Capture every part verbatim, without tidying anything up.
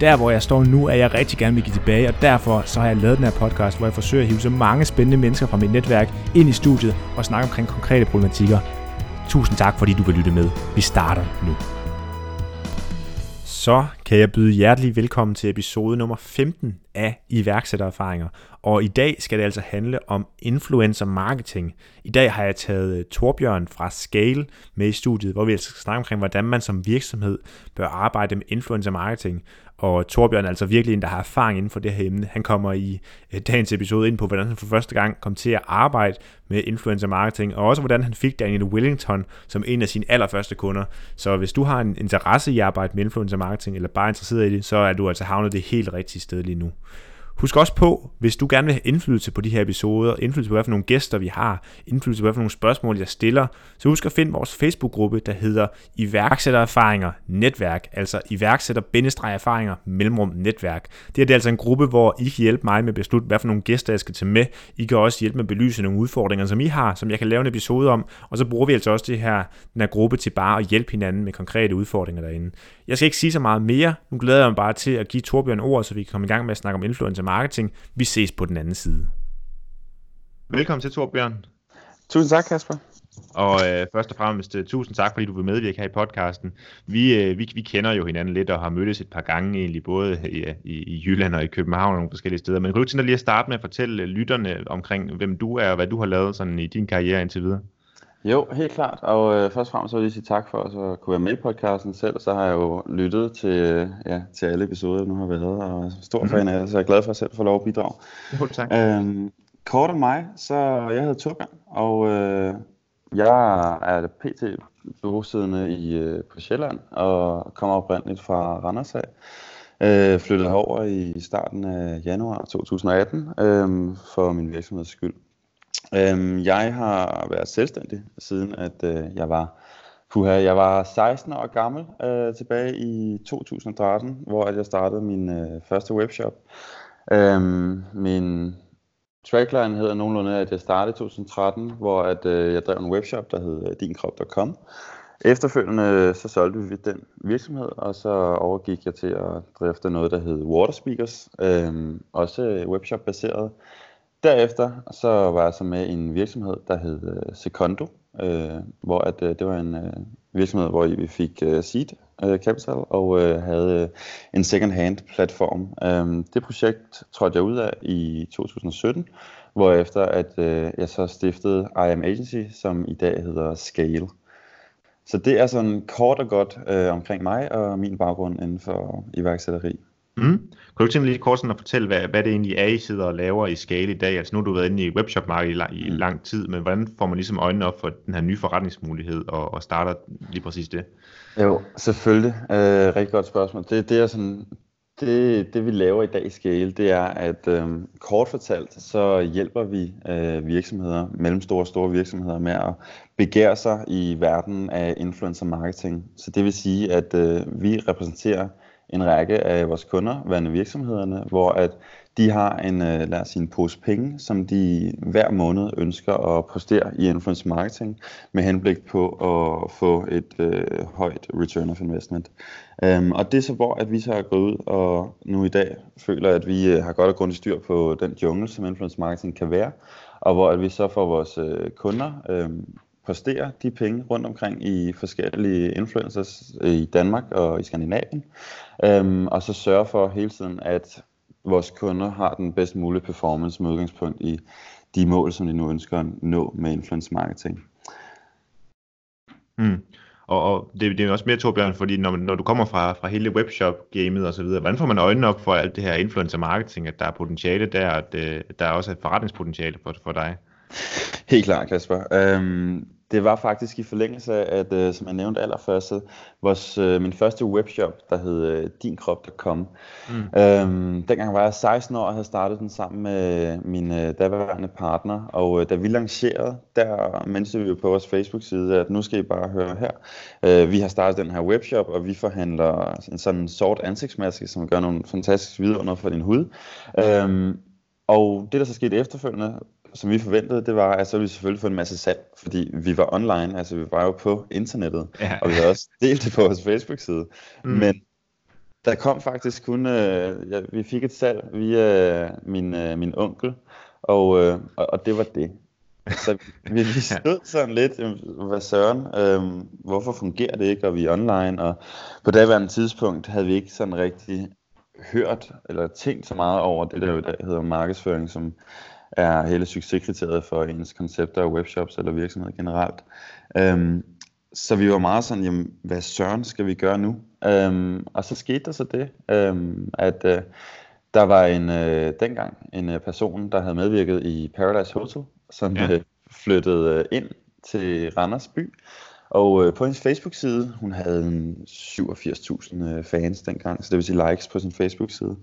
Der hvor jeg står nu, er jeg rigtig gerne vil give tilbage, og derfor så har jeg lavet den her podcast, hvor jeg forsøger at hive så mange spændende mennesker fra mit netværk ind i studiet og snakke omkring konkrete problematikker. Tusind tak fordi du vil lytte med. Vi starter nu. Så kan jeg byde hjertelig velkommen til episode nummer femten af Iværksættererfaringer. Og i dag skal det altså handle om influencer marketing. I dag har jeg taget Torbjørn fra Scale med i studiet, hvor vi altså skal snakke omkring, hvordan man som virksomhed bør arbejde med influencer marketing. Og Torbjørn er altså virkelig en, der har erfaring inden for det her emne. Han kommer i dagens episode ind på, hvordan han for første gang kom til at arbejde med influencer marketing, og også hvordan han fik Daniel Wellington som en af sine allerførste kunder. Så hvis du har en interesse i at arbejde med influencer marketing, eller bare er interesseret i det, så er du altså havnet det helt rigtige sted lige nu. Husk også på, hvis du gerne vil have indflydelse på de her episoder, indflydelse på hvad for nogle gæster vi har, indflydelse på hvad for nogle spørgsmål jeg stiller, så husk at finde vores Facebook-gruppe, der hedder Iværksættererfaringer Netværk, altså iværksætter-erfaringer mellemrum netværk. Det er det altså en gruppe, hvor I kan hjælpe mig med at beslutte, hvad for nogle gæster jeg skal tage med. I kan også hjælpe med at belyse nogle udfordringer, som I har, som jeg kan lave en episode om, og så bruger vi altså også det her, den her gruppe til bare at hjælpe hinanden med konkrete udfordringer derinde. Jeg skal ikke sige så meget mere. Nu glæder jeg mig bare til at give Torbjørn ord, så vi kan komme i gang med at snakke om influencer marketing. Vi ses på den anden side. Velkommen til, Torbjørn. Tusind tak, Kasper. Og øh, først og fremmest uh, tusind tak, fordi du vil medvirke her i podcasten. Vi, øh, vi, vi kender jo hinanden lidt og har mødtes et par gange egentlig, både i, i, i Jylland og i København og nogle forskellige steder. Men kunne du tænke dig lige at starte med at fortælle lytterne omkring, hvem du er og hvad du har lavet sådan i din karriere indtil videre? Jo, helt klart. Og øh, først og fremmest så vil jeg lige sige tak for at så kunne være med i podcasten selv, og så har jeg jo lyttet til, ja, til alle episoder, jeg nu har været, og jeg er stor fan af det, så jeg er glad for at selv få lov at bidrage. Jo, tak. Øhm, kort om mig, så jeg hedder Torbjørn, og øh, jeg er pt. Bosiddende i, øh, på Sjælland, og kommer oprindeligt fra Randers af. Øh, flyttede herover i starten af januar to tusind og atten øh, for min virksomheds skyld. Jeg har været selvstændig siden at øh, jeg var puha, jeg var seksten år gammel øh, tilbage i to tusind og tretten, hvor at jeg startede min øh, første webshop. Øh, min trackline hedder nogenlunde, at jeg startede i to tusind og tretten, hvor at øh, jeg drev en webshop, der hed din krop punktum com. Efterfølgende så solgte vi den virksomhed, og så overgik jeg til at drifte noget, der hed WaterSpeakers, øh, også webshop baseret. Derefter så var jeg så med i en virksomhed, der hed øh, Secondo, øh, hvor at, øh, det var en øh, virksomhed, hvor vi fik øh, seed øh, capital og øh, havde øh, en second-hand platform. Øh, det projekt trådte jeg ud af i to tusind og sytten, hvorefter at, øh, jeg så stiftede I A M Agency, som i dag hedder Scale. Så det er sådan kort og godt øh, omkring mig og min baggrund inden for iværksætteri. Mm. Kan du tænke lige kort sådan at fortælle, hvad, hvad det egentlig er, I sidder og laver i Scale i dag? Altså nu har du været inde i webshop-markedet i, lang, i lang tid, men hvordan får man ligesom øjnene op for den her nye forretningsmulighed og, og starter lige præcis det? Jo, selvfølgelig. Øh, rigtig godt spørgsmål. Det, det er sådan, det, det vi laver i dag i Scale, det er, at øh, kort fortalt, så hjælper vi øh, virksomheder, mellemstore og store virksomheder med at begære sig i verden af influencer-marketing. Så det vil sige, at øh, vi repræsenterer en række af vores kunder, værende virksomhederne, hvor at de har en, lad os sige, en pose penge, som de hver måned ønsker at postere i influencer marketing med henblik på at få et øh, højt return of investment. Um, og det er så, hvor at vi så er gået ud og nu i dag føler, at vi har godt og grundigt styr på den jungle, som influencer marketing kan være, og hvor at vi så får vores øh, kunder øh, posterer de penge rundt omkring i forskellige influencers i Danmark og i Skandinavien, øhm, og så sørger for hele tiden, at vores kunder har den bedst mulige performance med udgangspunkt i de mål, som de nu ønsker at nå med influencer marketing. Mm. Og, og det, det er også mere, Torbjørn, fordi når, når du kommer fra, fra hele webshop-gamet og så videre, hvordan får man øjnene op for alt det her influencer marketing, at der er potentiale der, at der også er et forretningspotentiale for, for dig? Helt klart, Kasper. Øhm, Det var faktisk i forlængelse af, at, øh, som jeg nævnte allerførst, vores, øh, min første webshop, der hed øh, din krop punktum com. Mm. Øhm, dengang var jeg seksten år og havde startet den sammen med min øh, daværende partner. Og øh, da vi lancerede, der mens vi var på vores Facebook-side, at nu skal I bare høre her. Øh, vi har startet den her webshop, og vi forhandler en sådan sort ansigtsmaske, som gør nogle fantastiske vidunder for din hud. Øhm, og det, der så skete efterfølgende, som vi forventede, det var, at så ville vi selvfølgelig få en masse salg, fordi vi var online, altså vi var jo på internettet, ja. Og vi havde også delt det på vores Facebook-side. Mm. Men der kom faktisk kun, øh, ja, vi fik et salg via min, øh, min onkel, og, øh, og, og det var det. Så vi, vi stod sådan lidt, hvad søren, øh, hvorfor fungerer det ikke, og vi er online, og på daværende tidspunkt havde vi ikke sådan rigtig hørt eller tænkt så meget over det, der jo i dag hedder markedsføring, som er hele succeskriteriet for ens koncepter og webshops eller virksomheder generelt. Øhm, så vi var meget sådan, jamen, hvad søren skal vi gøre nu? Øhm, og så skete der så det, øhm, at øh, der var en øh, dengang en øh, person, der havde medvirket i Paradise Hotel, som ja. øh, flyttede øh, ind til Randers by. Og øh, på hendes Facebook-side, hun havde syvogfirs tusind øh, fans dengang, så det vil sige likes på sin Facebook-side,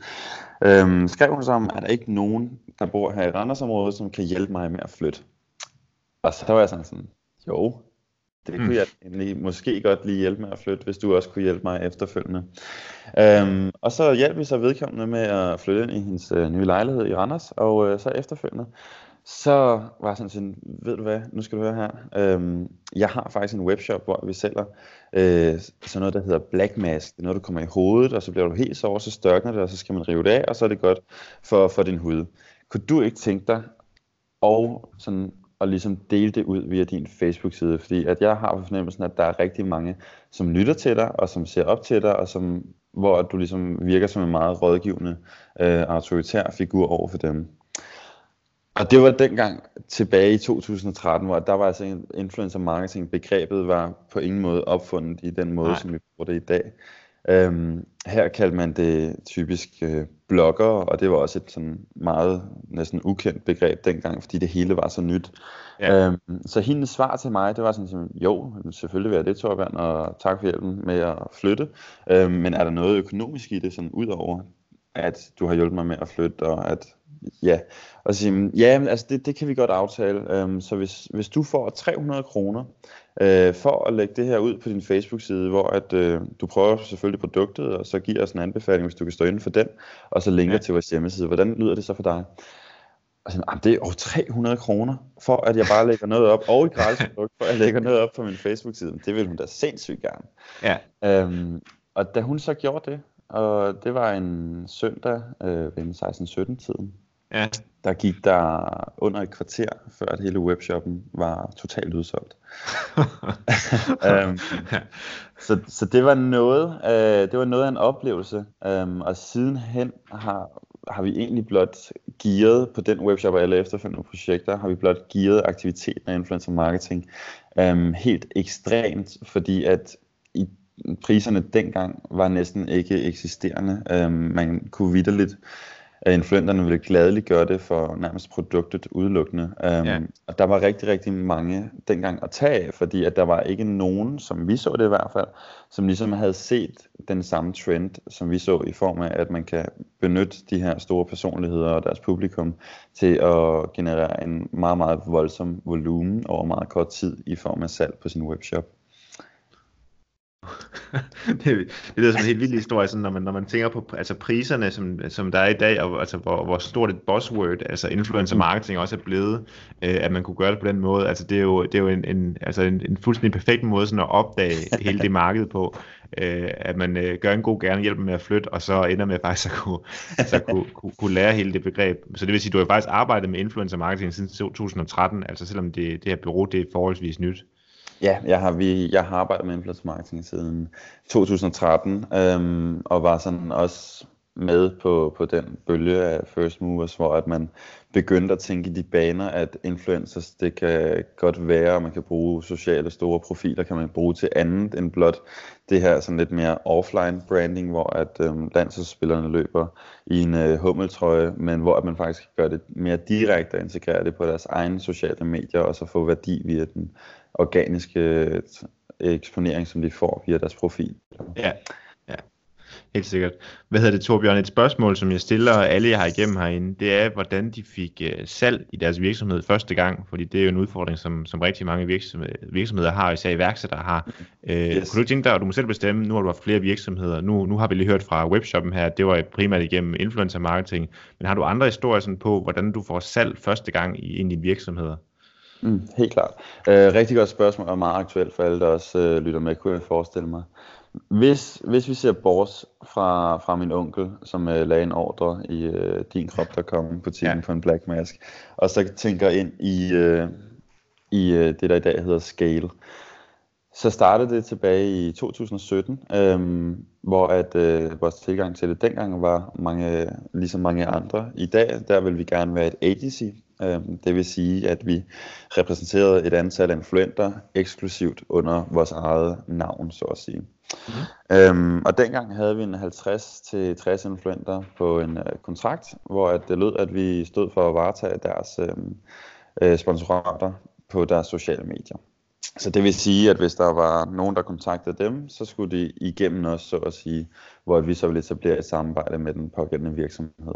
øhm, skrev hun sammen, at der ikke nogen, der bor her i Randersområdet, som kan hjælpe mig med at flytte. Og så var jeg sådan sådan, jo, det kunne jeg egentlig måske godt lige hjælpe med at flytte, hvis du også kunne hjælpe mig efterfølgende. Øhm, og så hjalp vi så vedkommende med at flytte ind i hendes øh, nye lejlighed i Randers, og øh, så efterfølgende. Så var jeg sådan sådan, ved du hvad, nu skal du høre her, øhm, jeg har faktisk en webshop, hvor vi sælger øh, sådan noget, der hedder black mask. Det er noget, du kommer i hovedet, og så bliver du helt sår, så størkner det, og så skal man rive det af, og så er det godt for, for din hud. Kunne du ikke tænke dig og, sådan, og ligesom dele det ud via din Facebook-side? Fordi at jeg har fornemmelsen, at der er rigtig mange, som lytter til dig, og som ser op til dig, og som, hvor du ligesom virker som en meget rådgivende øh, autoritær figur over for dem. Og det var dengang tilbage i to tusind og tretten, hvor der var altså influencer marketing, begrebet var på ingen måde opfundet i den måde, Nej. Som vi bruger det i dag. Øhm, her kaldte man det typisk øh, blogger, og det var også et sådan meget næsten ukendt begreb dengang, fordi det hele var så nyt. Ja. Øhm, så hendes svar til mig, det var sådan, jo, selvfølgelig vil jeg det, Torbjørn, og tak for hjælpen med at flytte, øhm, men er der noget økonomisk i det, sådan udover at du har hjulpet mig med at flytte, og at ja, og sige, ja, altså det, det kan vi godt aftale, øhm, så hvis, hvis du får tre hundrede kroner øh, for at lægge det her ud på din Facebook-side, hvor at, øh, du prøver selvfølgelig produktet, og så giver os en anbefaling, hvis du kan stå inden for den, og så linker ja. Til vores hjemmeside. Hvordan lyder det så for dig? Og sådan, det er over tre hundrede kroner for, at jeg bare lægger noget op, og et gratis produkt, for at jeg lægger noget op på min Facebook-side. Det vil hun da sindssygt gerne. Ja. Øhm, og da hun så gjorde det, og det var en søndag øh, ved seksten sytten tiden, ja. Der gik der under et kvarter, før at hele webshoppen var totalt udsolgt. um, så, så det var noget, øh, det var noget af en oplevelse, um, og sidenhen har, har vi egentlig blot gearet på den webshop og alle efterfølgende projekter, har vi blot gearet aktiviteten af influencer marketing um, helt ekstremt, fordi at i priserne dengang var næsten ikke eksisterende. Um, man kunne vitterligt, at influenterne ville gladeligt gøre det for nærmest produktet udelukkende. Um, ja. Og der var rigtig, rigtig mange dengang at tage af, fordi at der var ikke nogen, som vi så det i hvert fald, som ligesom havde set den samme trend, som vi så i form af, at man kan benytte de her store personligheder og deres publikum til at generere en meget, meget voldsom volumen over meget kort tid i form af salg på sin webshop. det, det er som en helt vild historie, sådan, når, man, når man tænker på altså priserne, som, som der er i dag, og altså, hvor, hvor stort et buzzword, altså influencer marketing også er blevet, øh, at man kunne gøre det på den måde. Altså, det er jo, det er jo en, en, altså en, en fuldstændig perfekt måde sådan, at opdage hele det marked på, øh, at man øh, gør en god gerne hjælp med at flytte, og så ender med faktisk at kunne, altså, kunne, kunne, kunne lære hele det begreb. Så det vil sige, at du har faktisk arbejdet med influencer marketing siden to tusind og tretten, altså selvom det, det her bureau det er forholdsvis nyt. Ja, jeg har, vi, jeg har arbejdet med influencer marketing siden to tusind og tretten, øhm, og var sådan også med på, på den bølge af first movers, hvor at man begyndte at tænke i de baner, at influencers, det kan godt være, og man kan bruge sociale store profiler, kan man bruge til andet end blot det her sådan lidt mere offline branding, hvor at øhm, landsholdsspillerne løber i en øh, hummeltrøje, men hvor at man faktisk gør det mere direkte og integrerer det på deres egne sociale medier, og så få værdi via den organiske eksponering, som de får via deres profil. Ja. Helt sikkert. Hvad hedder det, Torbjørn? Et spørgsmål, som jeg stiller alle, jeg har igennem herinde, det er, hvordan de fik uh, salg i deres virksomhed første gang, fordi det er jo en udfordring, som, som rigtig mange virksomheder, virksomheder har, og især iværksættere har. Uh, yes. Kunne du tænke dig, og du må selv bestemme, nu har du haft flere virksomheder, nu, nu har vi lige hørt fra webshoppen her, det var primært igennem influencer marketing, men har du andre historier sådan på, hvordan du får salg første gang i, i dine virksomheder? Mm, helt klart. Uh, rigtig godt spørgsmål, og meget aktuelt for alle, der også uh, lytter med, kunne jeg forestille mig. Hvis, hvis vi ser bort fra, fra min onkel, som øh, lagde en ordre i øh, din krop punktum com butikken ja. På en Black Mask, og så tænker ind i, øh, i øh, det, der i dag hedder Scale, så startede det tilbage i to tusind og sytten, øh, hvor at, øh, vores tilgang til det dengang var mange, ligesom mange andre. I dag, der vil vi gerne være et agency. Det vil sige, at vi repræsenterede et antal influenter eksklusivt under vores eget navn, så at sige. Mm-hmm. Øhm, og dengang havde vi en halvtreds til tres influenter på en øh, kontrakt, hvor at det lød, at vi stod for at varetage deres øh, sponsorater på deres sociale medier. Så det vil sige, at hvis der var nogen, der kontaktede dem, så skulle de igennem os, så at sige, hvor vi så ville etablere et samarbejde med den pågældende virksomhed.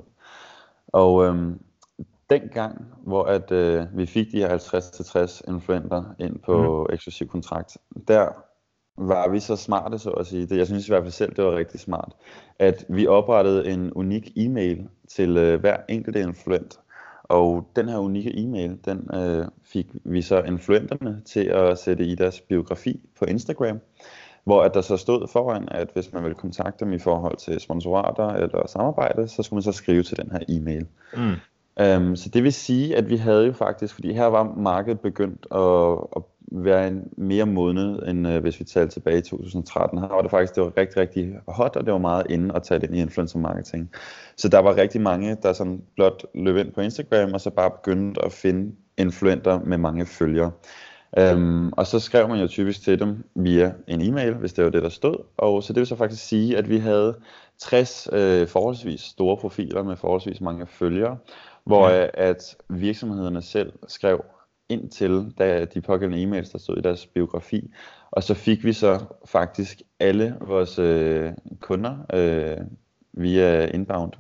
Og øhm, dengang, hvor at, øh, vi fik de her halvtreds til tres influenter ind på mm. eksklusiv kontrakt, der var vi så smarte, så at sige. Det, jeg synes i hvert fald selv, det var rigtig smart, at vi oprettede en unik e-mail til øh, hver enkelt influent. Og den her unikke e-mail, den øh, fik vi så influenterne til at sætte i deres biografi på Instagram, hvor at der så stod foran, at hvis man ville kontakte dem i forhold til sponsorater eller samarbejde, så skulle man så skrive til den her e-mail. Mm. Um, så det vil sige, at vi havde jo faktisk, fordi her var markedet begyndt at, at være en mere modnet, end uh, hvis vi talte tilbage i to tusind og tretten. Her var det faktisk, det var rigtig, rigtig hot, og det var meget inde at tage det ind i influencer marketing. Så der var rigtig mange, der sådan blot løb ind på Instagram, og så bare begyndte at finde influenter med mange følgere. Um, og så skrev man jo typisk til dem via en e-mail, hvis det var det, der stod. Og så det vil så faktisk sige, at vi havde tres øh, forholdsvis store profiler med forholdsvis mange følgere, hvor ja. At virksomhederne selv skrev ind til da de pågældende e-mails, der stod i deres biografi. Og så fik vi så faktisk alle vores øh, kunder øh, via inbound.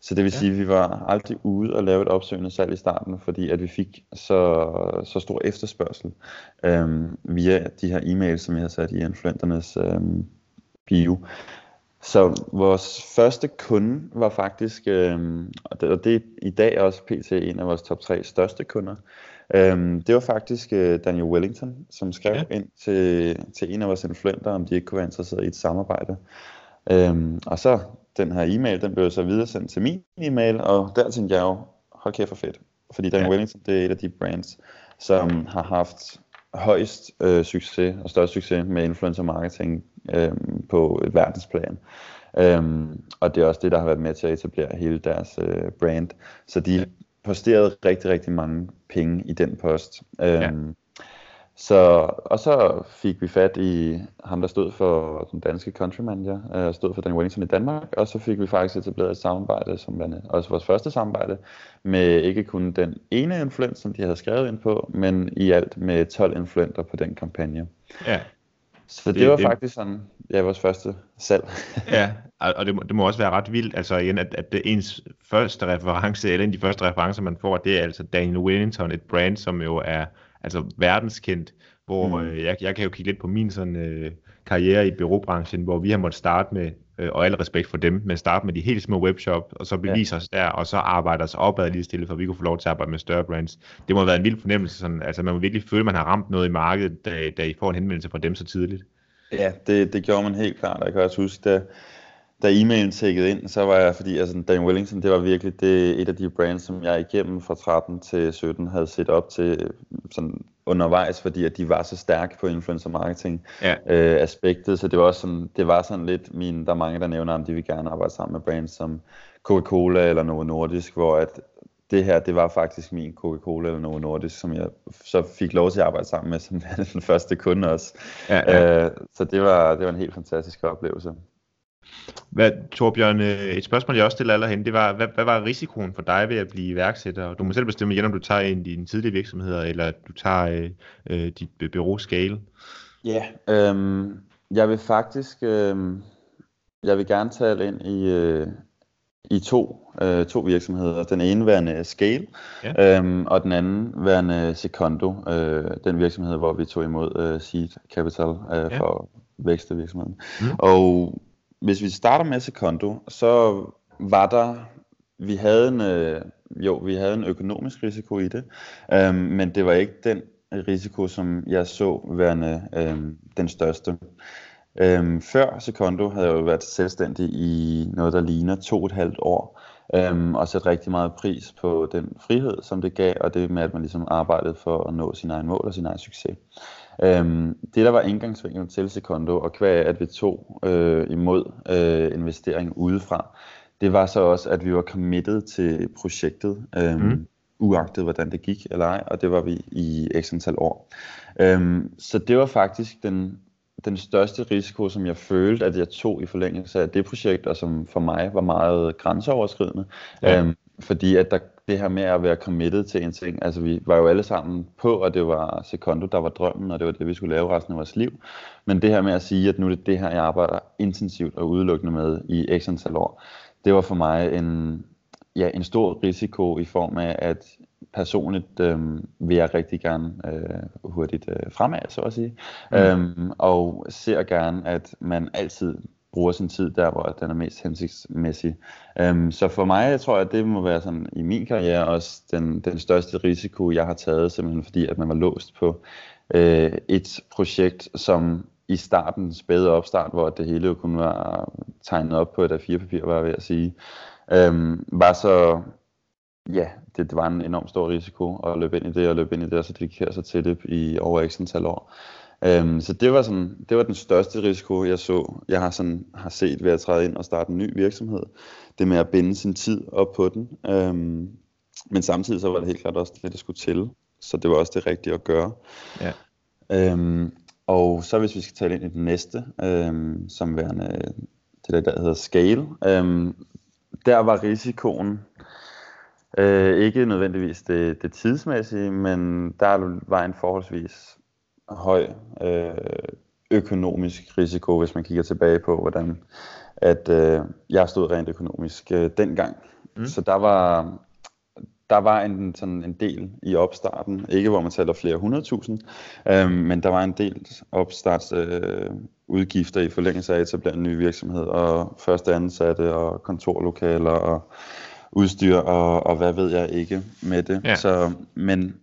Så det vil ja. Sige, at vi var aldrig ude og lave et opsøgende salg i starten, fordi at vi fik så, så stor efterspørgsel øh, via de her e-mails, som vi havde sat i influenternes øh, bio. Så vores første kunde var faktisk, øh, og det er i dag også pt. En af vores top tre største kunder, øh, det var faktisk øh, Daniel Wellington, som skrev ja. Ind til, til en af vores influenter, om de ikke kunne være interesseret i et samarbejde. Øh, og så den her e-mail, den blev så videresendt til min e-mail, og der tænkte jeg jo, hold kæft for fedt, fordi Daniel ja. Wellington, det er et af de brands, som ja. Har haft højst øh, succes og størst succes med influencer marketing øh, på et verdensplan. Øhm, og det er også det, der har været med til at etablere hele deres øh, brand. Så de posterede rigtig, rigtig mange penge i den post. Øhm, ja. så, og så fik vi fat i ham, der stod for den danske country manager, øh, stod for Daniel Wellington i Danmark, og så fik vi faktisk etableret et samarbejde, som var også vores første samarbejde, med ikke kun den ene influencer, som de havde skrevet ind på, men i alt med tolv influencer på den kampagne. Ja. Så det, det var det, faktisk sådan, ja, vores første salg. Ja, og det må, det må også være ret vildt, altså igen, at, at det ens første reference, eller en af de første referencer, man får, det er altså Daniel Wellington, et brand, som jo er altså verdenskendt, hvor mm. øh, jeg, jeg kan jo kigge lidt på min sådan, øh, karriere i bureaubranchen, hvor vi har måttet starte med, øh, og alle respekt for dem, men starte med de helt små webshop, og så bevise ja. Os der, og så arbejde os opad lige stille, for vi kunne få lov til at arbejde med større brands. Det må have været en vild fornemmelse, sådan, altså man må virkelig føle, at man har ramt noget i markedet, da, da I får en henvendelse fra dem så tidligt. Ja, det, det gjorde man helt klart, og jeg kan også huske, da, da e-mailen tækkede ind, så var jeg, fordi altså, Daniel Wellington, det var virkelig det, et af de brands, som jeg igennem fra tretten til sytten havde set op til, sådan undervejs, fordi at de var så stærke på influencer marketing ja. øh, aspektet, så det var også sådan, det var sådan lidt min, der er mange der nævner, om de vil gerne arbejde sammen med brands som Coca-Cola eller Novo Nordisk, hvor at det her, det var faktisk min Coca-Cola eller Novo Nordisk, som jeg så fik lov til at arbejde sammen med, som den første kunde også. Ja, ja. Øh, så det var, det var en helt fantastisk oplevelse. Hvad, Torbjørn, et spørgsmål jeg også stiller allerhenne, det var, hvad, hvad var risikoen for dig ved at blive iværksætter? Du må selv bestemme igen, om du tager en af dine tidlige virksomheder, eller du tager øh, dit bureau Scale. Ja, yeah, øhm, jeg vil faktisk, øhm, jeg vil gerne tale ind i... Øh, i to, øh, to virksomheder. Den ene værende Scale, ja. øhm, og den anden værende Secondo, øh, den virksomhed, hvor vi tog imod øh, seed capital øh, ja. for vækste virksomheden. Mm. Og hvis vi starter med Secondo, så var der, vi havde en, øh, jo, vi havde en økonomisk risiko i det, øh, men det var ikke den risiko, som jeg så værende øh, den største. Øhm, før Secondo havde jeg jo været selvstændig i noget, der ligner to og et halvt år, øhm, og sat rigtig meget pris på den frihed, som det gav, og det med, at man ligesom arbejdede for at nå sin egen mål og sin egen succes. Øhm, det, der var indgangsvinklen til Secondo, og hver at vi tog øh, imod øh, investeringen udefra, det var så også, at vi var committed til projektet, øhm, mm. uagtet hvordan det gik eller ej, og det var vi i x antal år. Øhm, så det var faktisk den... den største risiko, som jeg følte, at jeg tog i forlængelse af det projekt, og som for mig var meget grænseoverskridende, ja. øhm, fordi at der, det her med at være committed til en ting, altså vi var jo alle sammen på, og det var Secondo, der var drømmen, og det var det, vi skulle lave resten af vores liv, men det her med at sige, at nu er det det her, jeg arbejder intensivt og udelukkende med i x antal år, det var for mig en, ja, en stor risiko i form af, at personligt øh, vil jeg rigtig gerne øh, hurtigt øh, fremad, så at sige. Mm. Øhm, og ser gerne, at man altid bruger sin tid der, hvor den er mest hensigtsmæssig. Øhm, så for mig, jeg tror, at det må være sådan i min karriere også den, den største risiko, jeg har taget, simpelthen fordi, at man var låst på øh, et projekt, som i starten, spæde opstart, hvor det hele jo kun var tegnet op på et A fire papir, var jeg ved at sige, øh, var så... Ja, det, det var en enormt stor risiko at løbe ind i det og løbe ind i det og så dedikere sig til det i over x antal år. Øhm, så det var sådan, det var den største risiko, jeg så. Jeg har sådan har set ved at træde ind og starte en ny virksomhed. Det med at binde sin tid op på den. Øhm, men samtidig så var det helt klart også det, der skulle til. Så det var også det rigtige at gøre. Ja. Øhm, og så hvis vi skal tale ind i det næste, øhm, som værende det der, der hedder Scale. Øhm, der var risikoen. Øh, ikke nødvendigvis det, det tidsmæssige, men der var en forholdsvis høj øh, økonomisk risiko, hvis man kigger tilbage på, hvordan at, øh, jeg stod rent økonomisk øh, dengang. Mm. Så der var, der var en, sådan en del i opstarten, ikke hvor man taler flere hundredtusind, øh, men der var en del opstartsudgifter øh, i forlængelse af at etablere en ny virksomhed, og første ansatte og kontorlokaler og udstyr og, og hvad ved jeg ikke med det. Ja. Så, men,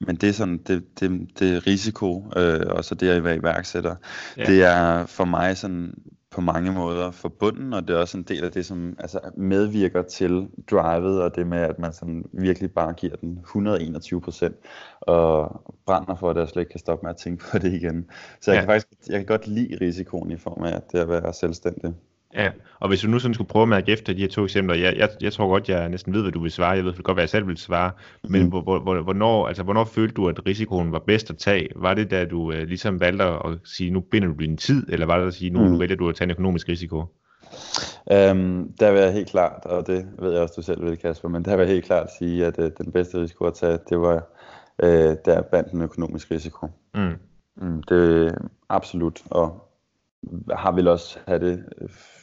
men det er sådan, det, det, det er risiko, øh, og så det at være iværksætter, ja. Det er for mig sådan på mange måder forbundet, og det er også en del af det, som altså, medvirker til drivet, og det med, at man sådan virkelig bare giver den et hundrede og enogtyve procent, og brænder for det, og slet ikke kan stoppe med at tænke på det igen. Så jeg, ja. kan, faktisk, jeg kan godt lide risikoen i form af det at være selvstændig. Ja, og hvis du nu sådan skulle prøve at mærke efter de her to eksempler, jeg, jeg, jeg tror godt, jeg næsten ved, hvad du vil svare, jeg ved godt, hvad jeg selv vil svare, men mm. hvor, hvor, hvornår, altså, hvornår følte du, at risikoen var bedst at tage? Var det, da du øh, ligesom valgte at sige, nu binder du din tid, eller var det at sige, nu mm. vælger du at tage en økonomisk risiko? Øhm, der vil jeg helt klart, og det ved jeg også, du selv ved, Kasper, men der vil jeg helt klart sige, at øh, den bedste risiko at tage, det var øh, der bandt en økonomisk risiko. Mm. Mm, det absolut, og har vel også have det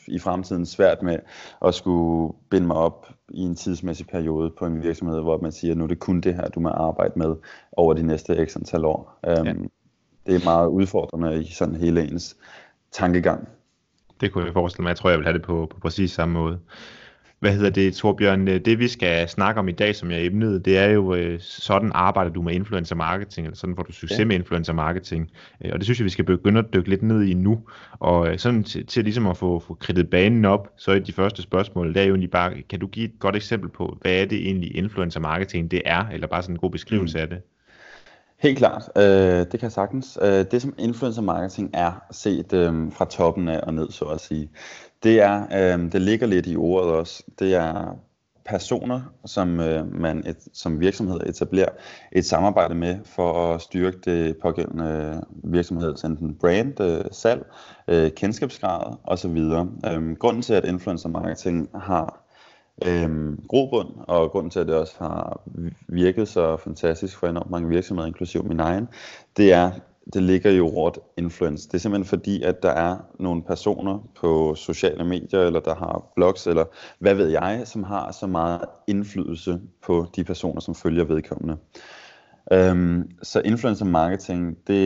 i fremtiden svært med at skulle binde mig op i en tidsmæssig periode på en virksomhed, hvor man siger, at nu er det kun det her, du må arbejde med over de næste x antal år. Ja. Det er meget udfordrende i sådan hele ens tankegang. Det kunne jeg forestille mig. Jeg tror, jeg vil have det på, på præcis samme måde. Hvad hedder det, Torbjørn? Det vi skal snakke om i dag, som jeg emnede, det er jo, sådan arbejder du med influencer marketing, eller sådan får du succes ja. med influencer marketing. Og det synes jeg, vi skal begynde at dykke lidt ned i nu. Og sådan til, til ligesom at få, få kridtet banen op, så er de første spørgsmål, der er jo egentlig bare, kan du give et godt eksempel på, hvad er det egentlig influencer marketing, det er, eller bare sådan en god beskrivelse mm. af det? Helt klart, øh, det kan jeg sagtens. Øh, det som influencer marketing er set øh, fra toppen af og ned, så at sige, det er, øh, det ligger lidt i ordet også, det er personer, som øh, man et, som virksomhed etablerer et samarbejde med for at styrke det pågældende virksomheds enten brand, øh, salg, øh, kendskabsgrad osv. Øh, grunden til, at influencer marketing har Øhm, grobund, og grunden til, at det også har virket så fantastisk for enormt mange virksomheder, inklusiv min egen, det er, det ligger i ordet influence. Det er simpelthen fordi, at der er nogle personer på sociale medier, eller der har blogs, eller hvad ved jeg, som har så meget indflydelse på de personer, som følger vedkommende. Øhm, så influencer marketing, det,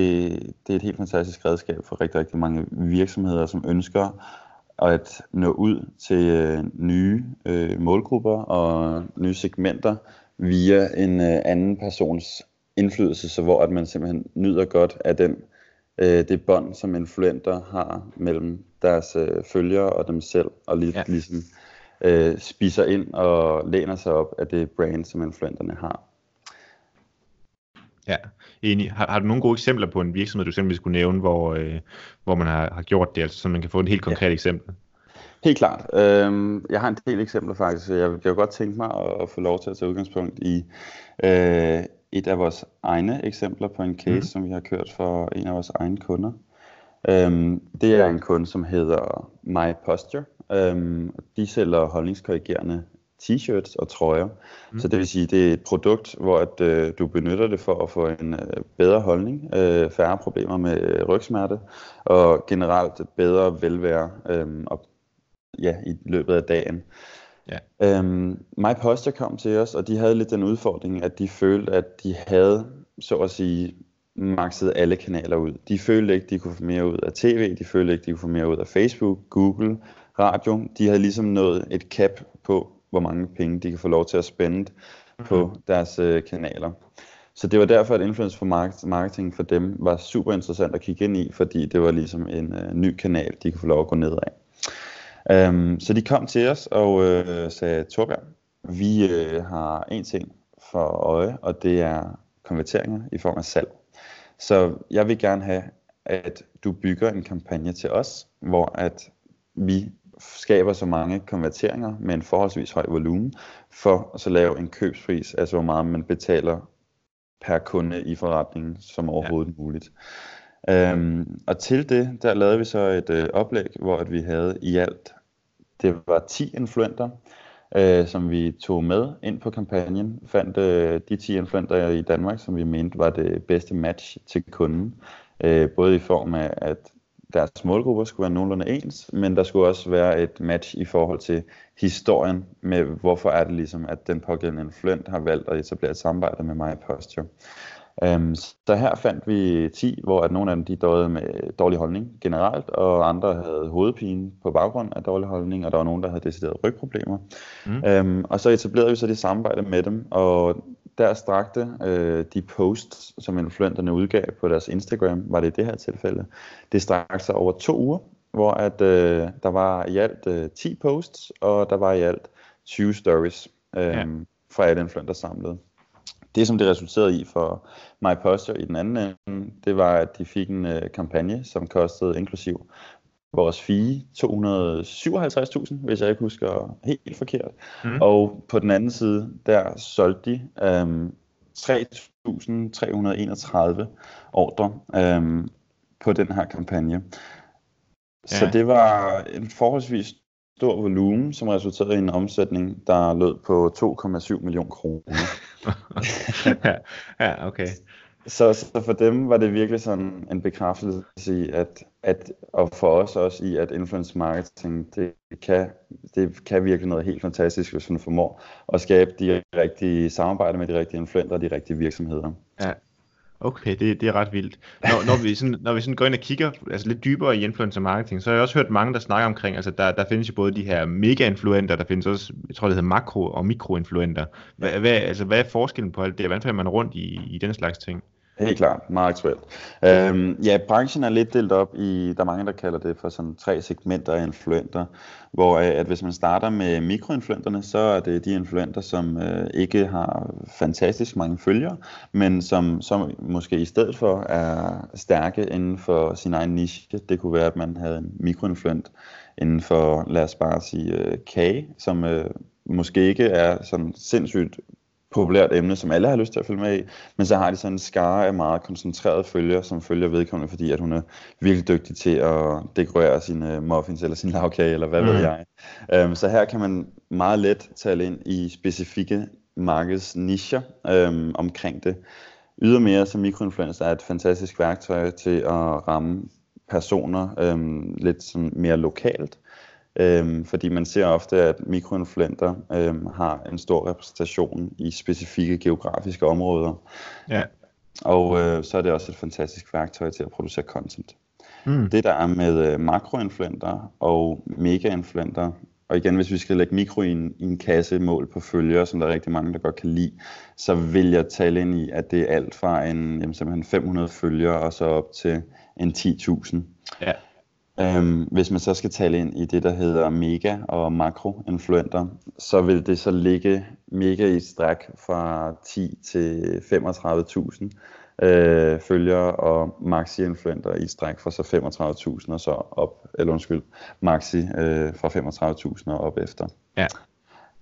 det er et helt fantastisk redskab for rigtig, rigtig mange virksomheder, som ønsker og at nå ud til øh, nye øh, målgrupper og nye segmenter via en øh, anden persons indflydelse, så hvor at man simpelthen nyder godt af den, øh, det bånd, som influenter har mellem deres øh, følgere og dem selv, og lige, ja. ligesom øh, spiser ind og læner sig op af det brand, som influenterne har. Ja, enig. Har, har du nogle gode eksempler på en virksomhed, du simpelthen skulle nævne, hvor, øh, hvor man har, har gjort det, altså, så man kan få et helt konkret ja. eksempel? Helt klart. Øhm, jeg har en del eksempler faktisk. Jeg kunne godt tænke mig at, at få lov til at tage udgangspunkt i øh, et af vores egne eksempler på en case, mm. som vi har kørt for en af vores egne kunder. Øhm, det er en kunde, som hedder MyPosture. Øhm, de sælger holdningskorrigerende t-shirts og trøjer. Mm. Så det vil sige, det er et produkt, hvor at, øh, du benytter det for at få en øh, bedre holdning, øh, færre problemer med øh, rygsmerte og generelt bedre velvære øh, og, ja, i løbet af dagen. Yeah. Øhm, MyPosture kom til os, og de havde lidt den udfordring, at de følte, at de havde, så at sige, makset alle kanaler ud. De følte ikke, de kunne få mere ud af tv, de følte ikke, de kunne få mere ud af Facebook, Google, radio. De havde ligesom nået et cap på, hvor mange penge de kan få lov til at spænde mm-hmm. på deres øh, kanaler. Så det var derfor, at influencer for market, marketing for dem var super interessant at kigge ind i, fordi det var ligesom en øh, ny kanal, de kunne få lov at gå ned af. Um, så de kom til os og øh, sagde, Torbjørn, vi øh, har en ting for øje, og det er konverteringer i form af salg. Så jeg vil gerne have, at du bygger en kampagne til os, hvor at vi skaber så mange konverteringer med en forholdsvis høj volumen, for at så lave en købspris, altså hvor meget man betaler per kunde i forretningen, som overhovedet ja. muligt. Øhm, og til det, der lavede vi så et øh, oplæg, hvor at vi havde i alt, det var ti influenter, øh, som vi tog med ind på kampagnen, fandt øh, de ti influenter i Danmark, som vi mente var det bedste match til kunden, øh, både i form af, at deres målgrupper skulle være nogenlunde ens, men der skulle også være et match i forhold til historien med, hvorfor er det ligesom, at den pågældende influent har valgt at etablere et samarbejde med MyPosture. Um, så her fandt vi ti, hvor at nogle af dem de døde med dårlig holdning generelt, og andre havde hovedpine på baggrund af dårlig holdning, og der var nogen, der havde decideret rygproblemer. Mm. Um, og så etablerede vi så det samarbejde med dem, og der strakte øh, de posts, som influenterne udgav på deres Instagram, var det i det her tilfælde, det strakte sig over to uger, hvor at, øh, der var i alt øh, ti posts, og der var i alt tyve stories øh, ja. fra alle influenter samlet. Det, som det resulterede i for MyPosture i den anden ende, det var, at de fik en øh, kampagne, som kostede inklusiv vores fee to hundrede og syvoghalvtreds tusind, hvis jeg ikke husker helt forkert. Mm. Og på den anden side, der solgte de øhm, tre tusind tre hundrede og enogtredive ordre øhm, på den her kampagne. Ja. Så det var en forholdsvis stor volumen, som resulterede i en omsætning, der lød på to komma syv millioner kroner. ja, ja, okay. Så, så for dem var det virkelig sådan en bekræftelse i, at, at, og for os også i, at influencer marketing, det kan, det kan virkelig noget helt fantastisk, hvis man formår at skabe de rigtige samarbejder med de rigtige influenter og de rigtige virksomheder. Ja, okay, det, det er ret vildt. Når, når, vi sådan, når vi sådan går ind og kigger altså lidt dybere i influencer marketing, så har jeg også hørt mange, der snakker omkring, altså der, der findes jo både de her mega-influenter, der findes også, jeg tror det hedder makro- og mikroinfluenter. Hvad, hvad, altså, hvad er forskellen på alt det? Hvordan finder man rundt i, i den slags ting? Helt klart, meget aktuelt. Øhm, ja, branchen er lidt delt op i, der er mange, der kalder det for sådan tre segmenter af influenter, hvor at hvis man starter med mikroinfluenterne, så er det de influenter, som øh, ikke har fantastisk mange følgere, men som, som måske i stedet for er stærke inden for sin egen niche. Det kunne være, at man havde en mikroinfluent inden for, lad os bare sige, øh, kage, som øh, måske ikke er sådan sindssygt populært emne, som alle har lyst til at følge med i, men så har de sådan en skare af meget koncentrerede følgere, som følger vedkommende, fordi at hun er virkelig dygtig til at dekorere sine muffins eller sin lavkage, eller hvad mm. ved jeg. Um, så her kan man meget let tale ind i specifikke markedsnischer um, omkring det. Ydermere, så mikroinfluencer er et fantastisk værktøj til at ramme personer um, lidt sådan mere lokalt. Øhm, fordi man ser ofte, at mikroinfluenter øhm, har en stor repræsentation i specifikke geografiske områder. Ja. Og øh, så er det også et fantastisk værktøj til at producere content. Mm. Det der er med øh, makroinfluenter og megainfluenter, og igen hvis vi skal lægge mikro i en, i en kasse mål på følgere, som der er rigtig mange, der godt kan lide, så vil jeg tale ind i, at det er alt fra en jamen, simpelthen fem hundrede følgere og så op til en ti tusind. Ja. Øhm, hvis man så skal tale ind i det, der hedder mega og makroinfluenter, så vil det så ligge mega i et stræk fra ti til femogtredive tusind øh, følgere, og maxi-influenter i et stræk fra så femogtredive tusind og så op, eller undskyld, maxi øh, fra femogtredive tusind og op efter. Ja.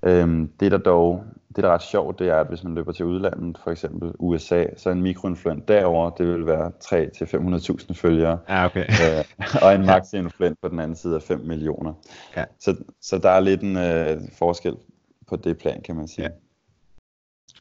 Øhm, det, der dog, det, der er ret sjovt, det er, at hvis man løber til udlandet, for eksempel U S A, så en mikroinfluent derover, det vil være tre til fem hundrede tusind følgere, ah, okay. øh, og en maxi-influent på den anden side af fem millioner. Ja. Så, så der er lidt en øh, forskel på det plan, kan man sige. Ja.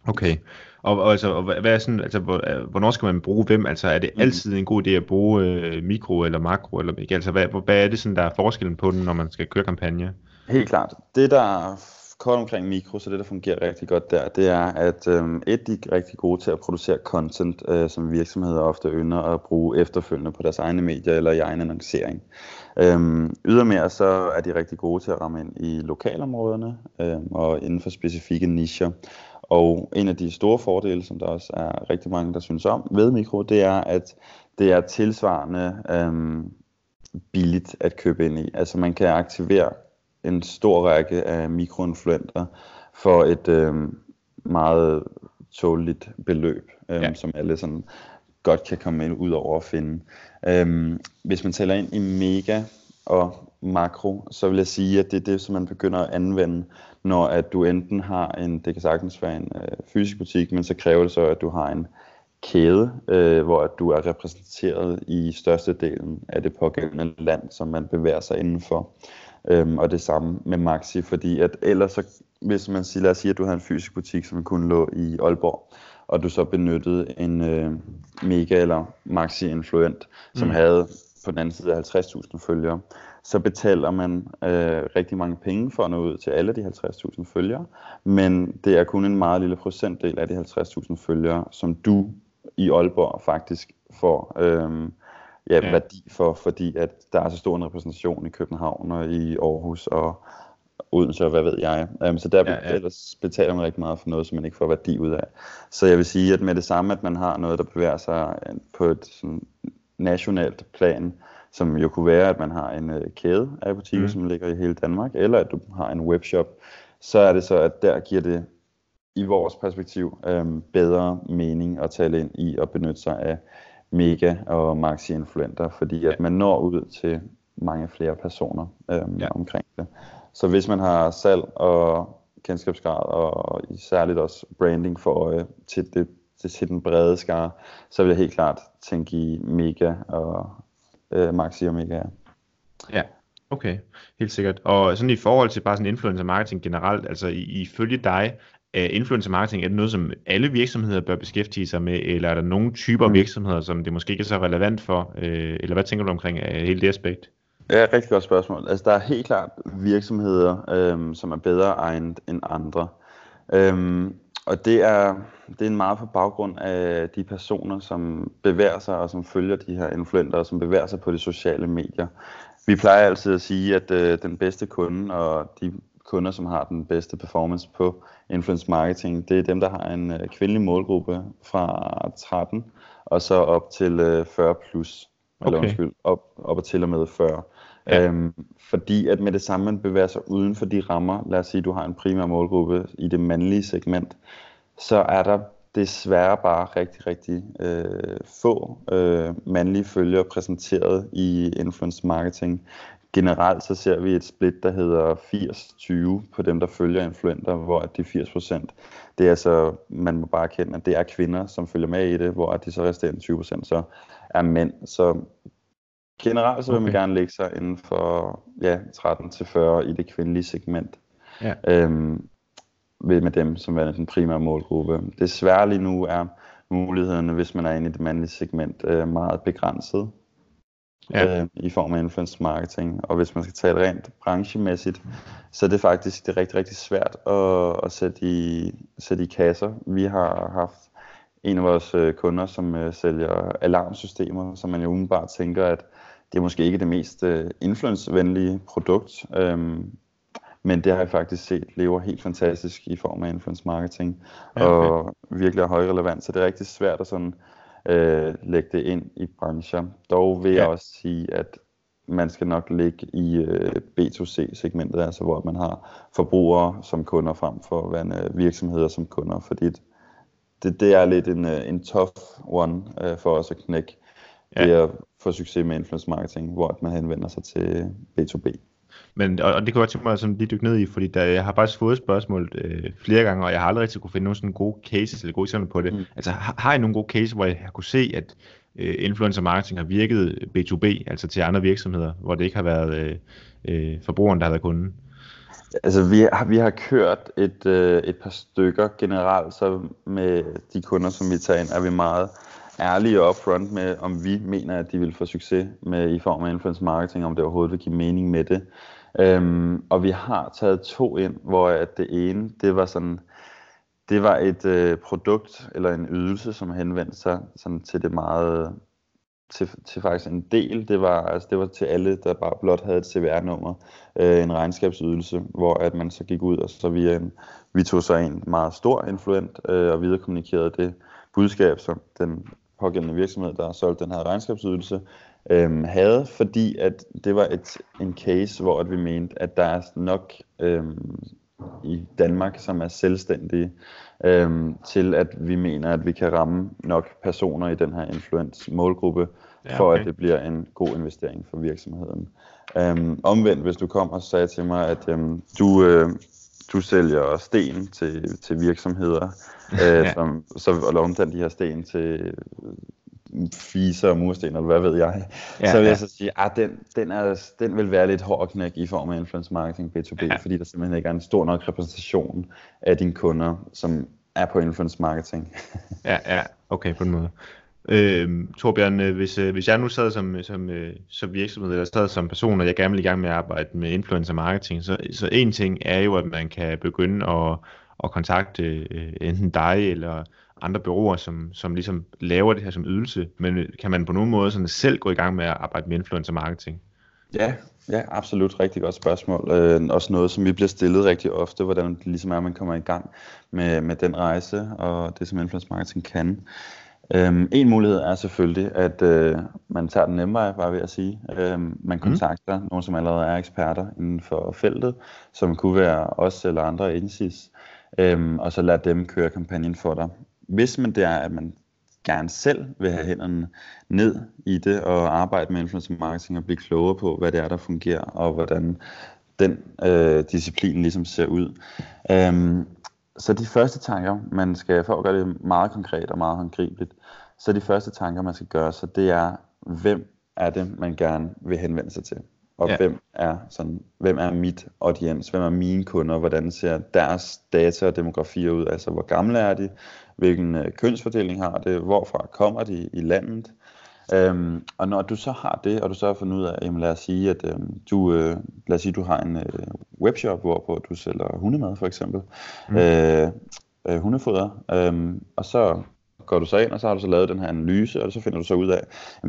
Okay, og, og, altså, og hvad er sådan, altså, hvor, hvornår skal man bruge hvem? Altså, er det altid en god idé at bruge øh, mikro eller makro? Eller, ikke? Altså, hvad, hvad er det, sådan, der er forskellen på den, når man skal køre kampagne? Helt klart. Det, der kort omkring mikro, så det der fungerer rigtig godt der, det er, at øh, et, de er rigtig gode til at producere content, øh, som virksomheder ofte ynder at bruge efterfølgende på deres egne medier eller i egen annoncering. Øh, ydermere så er de rigtig gode til at ramme ind i lokalområderne øh, og inden for specifikke nicher. Og en af de store fordele, som der også er rigtig mange, der synes om ved mikro, det er, at det er tilsvarende øh, billigt at købe ind i. Altså man kan aktivere en stor række af mikroinfluenter for et øh, meget tåligt beløb, øh, ja. som alle sådan godt kan komme ud over at finde. Øh, hvis man tæller ind i mega og makro, så vil jeg sige, at det er det, som man begynder at anvende, når at du enten har en, det kan sagtens være en øh, fysisk butik, men så kræver det så, at du har en kæde, øh, hvor du er repræsenteret i størstedelen af det pågældende land, som man bevæger sig indenfor. Øhm, og det samme med Maxi, fordi at ellers så, hvis man siger, lad os sige, at du havde en fysisk butik, som kun lå i Aalborg, og du så benyttede en øh, mega eller Maxi-influent, som mm. havde på den anden side halvtreds tusind følgere, så betaler man øh, rigtig mange penge for at nå ud til alle de halvtreds tusind følgere, men det er kun en meget lille procentdel af de halvtreds tusind følgere, som du i Aalborg faktisk får øh, Ja, ja. værdi for, fordi at der er så stor en repræsentation i København og i Aarhus og Odense og hvad ved jeg. Um, så der ja, ja. Ellers betaler man rigtig meget for noget, som man ikke får værdi ud af. Så jeg vil sige, at med det samme, at man har noget, der bevæger sig på et sådan, nationalt plan, som jo kunne være, at man har en uh, kæde af butikker, mm. som ligger i hele Danmark, eller at du har en webshop, så er det så, at der giver det i vores perspektiv um, bedre mening at tale ind i og benytte sig af mega og maxi-influenter, fordi at man når ud til mange flere personer øhm, ja. omkring det. Så hvis man har salg og kendskabsgrad og særligt også branding for øje til, det, til den brede skare, så vil jeg helt klart tænke i mega og øh, maxi og mega. Ja, okay, helt sikkert. Og sådan i forhold til bare sådan influencer marketing generelt, altså ifølge dig, influencer marketing, er det noget, som alle virksomheder bør beskæftige sig med, eller er der nogle typer virksomheder, som det måske ikke er så relevant for, eller hvad tænker du omkring hele det aspekt? Ja, rigtig godt spørgsmål. Altså, der er helt klart virksomheder, øhm, som er bedre egnet end andre. Øhm, og det er, det er meget på baggrund af de personer, som bevæger sig og som følger de her influenter, og som bevæger sig på de sociale medier. Vi plejer altid at sige, at øh, den bedste kunde og de kunder, som har den bedste performance på influence marketing, det er dem, der har en øh, kvindelig målgruppe fra tretten og så op til øh, fyrre plus, eller okay. undskyld, op, op og til og med fyrre. Ja. Øhm, fordi at med det samme, man bevæger sig uden for de rammer, lad os sige, du har en primær målgruppe i det mandlige segment, så er der desværre bare rigtig, rigtig øh, få øh, mandlige følgere præsenteret i influence marketing. Generelt så ser vi et split, der hedder firs tyve på dem, der følger influenter, hvor de firs procent, det er altså, man må bare erkende, at det er kvinder, som følger med i det, hvor de så resterende tyve procent så er mænd. Så generelt så vil man okay. gerne lægge sig inden for ja, tretten til fyrre i det kvindelige segment. Ja. Øhm, med dem, som er den primære målgruppe. Desværre lige nu er mulighederne, hvis man er inde i det mandlige segment, øh, meget begrænset. Ja. Øh, i form af influence marketing, og hvis man skal tale rent branchemæssigt, så er det faktisk det er rigtig, rigtig svært at, at sætte, i, sætte i kasser. Vi har haft en af vores øh, kunder, som øh, sælger alarmsystemer, som man jo umiddelbart tænker, at det er måske ikke det mest øh, influence-venlige produkt, øh, men det har jeg faktisk set lever helt fantastisk i form af influence marketing, ja, okay. og virkelig er høj relevant, så det er rigtig svært at sådan Øh, lægge det ind i brancher. Dog vil ja. jeg også sige, at man skal nok ligge i øh, B to C-segmentet, altså hvor man har forbrugere som kunder frem for øh, virksomheder som kunder, fordi det, det er lidt en, øh, en tough one øh, for os at knække. Ja. Det er at få succes med influence marketing, hvor man henvender sig til B to B. Men, og, og det kan jeg godt tænke mig sådan lige dykke ned i, fordi der, jeg har faktisk fået spørgsmål øh, flere gange, og jeg har aldrig rigtig kunne finde nogle sådan gode cases eller gode eksempler på det. Mm. Altså har, har I nogle gode cases, hvor jeg har kunne se, at øh, influencer marketing har virket B to B, altså til andre virksomheder, hvor det ikke har været øh, øh, forbrugeren, der har været kunden? Altså vi har, vi har kørt et, øh, et par stykker generelt, så med de kunder, som vi tager ind, er vi meget ærlige og upfront med, om vi mener, at de vil få succes med i form af influence marketing, om det overhovedet vil give mening med det. Øhm, og vi har taget to ind, hvor at det ene, det var sådan, det var et øh, produkt eller en ydelse, som henvendte sig sådan til det meget, til, til faktisk en del. Det var, altså, det var til alle, der bare blot havde et C V R-nummer, øh, en regnskabsydelse, hvor at man så gik ud, og så vi, øh, vi tog så en meget stor influent øh, og viderekommunikerede det budskab, som den pågældende virksomhed, der har solgt den her regnskabsydelse, øhm, havde, fordi at det var et, en case, hvor at vi mente, at der er nok øhm, i Danmark, som er selvstændige, øhm, til at vi mener, at vi kan ramme nok personer i den her influence målgruppe, ja, okay. for at det bliver en god investering for virksomheden. Øhm, omvendt, hvis du kom og sagde til mig, at øhm, du... Øh, Du sælger sten til, til virksomheder, ja. øh, som, så omdanner de her sten til fliser og mursten, eller hvad ved jeg. Ja, så vil ja. jeg så sige, at den, den, er, den vil være lidt hård knæk i form af influence marketing B to B, ja. fordi der simpelthen ikke er en stor nok repræsentation af dine kunder, som er på influence marketing. ja, ja, okay, på den måde. Øh, Torbjørn, hvis, øh, hvis jeg nu sad som, som, øh, som virksomhed eller sad som person, og jeg gerne vil i gang med at arbejde med influencer marketing, så, så en ting er jo, at man kan begynde at, at kontakte øh, enten dig eller andre bureauer, som, som ligesom laver det her som ydelse, men kan man på nogen måde sådan selv gå i gang med at arbejde med influencer marketing? Ja, ja, absolut. Rigtig godt spørgsmål. Øh, også noget, som vi bliver stillet rigtig ofte, hvordan det ligesom er, at man kommer i gang med, med den rejse og det, som influencer marketing kan. Øhm, en mulighed er selvfølgelig, at øh, man tager den nemme vej, bare ved at sige. Øhm, man kontakter mm. nogen, som allerede er eksperter inden for feltet, som kunne være os eller andre agencies, øhm, og så lad dem køre kampagnen for dig. Hvis man det er, at man gerne selv vil have hænderne ned i det og arbejde med influencer marketing og blive klogere på, hvad det er, der fungerer, og hvordan den øh, disciplin ligesom ser ud. Øhm, Så de første tanker, man skal, for at gøre det meget konkret og meget håndgribeligt, så de første tanker, man skal gøre, så det er, hvem er det, man gerne vil henvende sig til? Og ja. hvem, er sådan, hvem er mit audiens? Hvem er mine kunder? Hvordan ser deres data og demografier ud? Altså, hvor gamle er de? Hvilken kønsfordeling har det? Hvorfra kommer de i landet? Øhm, og når du så har det, og du så har fundet ud af, jamen lad os sige, at øhm, du, øh, lad os sige, du har en øh, webshop, hvor du sælger hundemad for eksempel, mm. øh, øh, hundefoder, øh, og så går du så ind, og så har du så lavet den her analyse, og så finder du så ud af,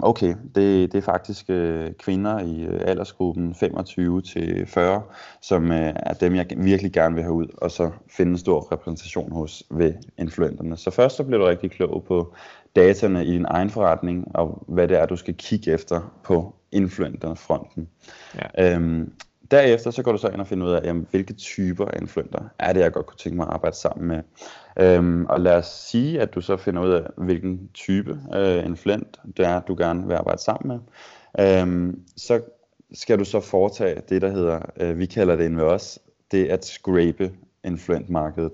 okay, det, det er faktisk øh, kvinder i aldersgruppen femogtyve til fyrre, som øh, er dem, jeg virkelig gerne vil have ud, og så finde en stor repræsentation hos ved influenterne. Så først så bliver du rigtig klog på dataene i din egen forretning, og hvad det er, du skal kigge efter på influenterfronten. Ja. Øhm, Derefter så går du så ind og finder ud af, jamen, hvilke typer af influenter er det, jeg godt kunne tænke mig at arbejde sammen med. Øhm, og lad os sige, at du så finder ud af, hvilken type øh, influent det er, du gerne vil arbejde sammen med. Øhm, så skal du så foretage det, der hedder, øh, vi kalder det inde med os, det er at scrape influent-markedet.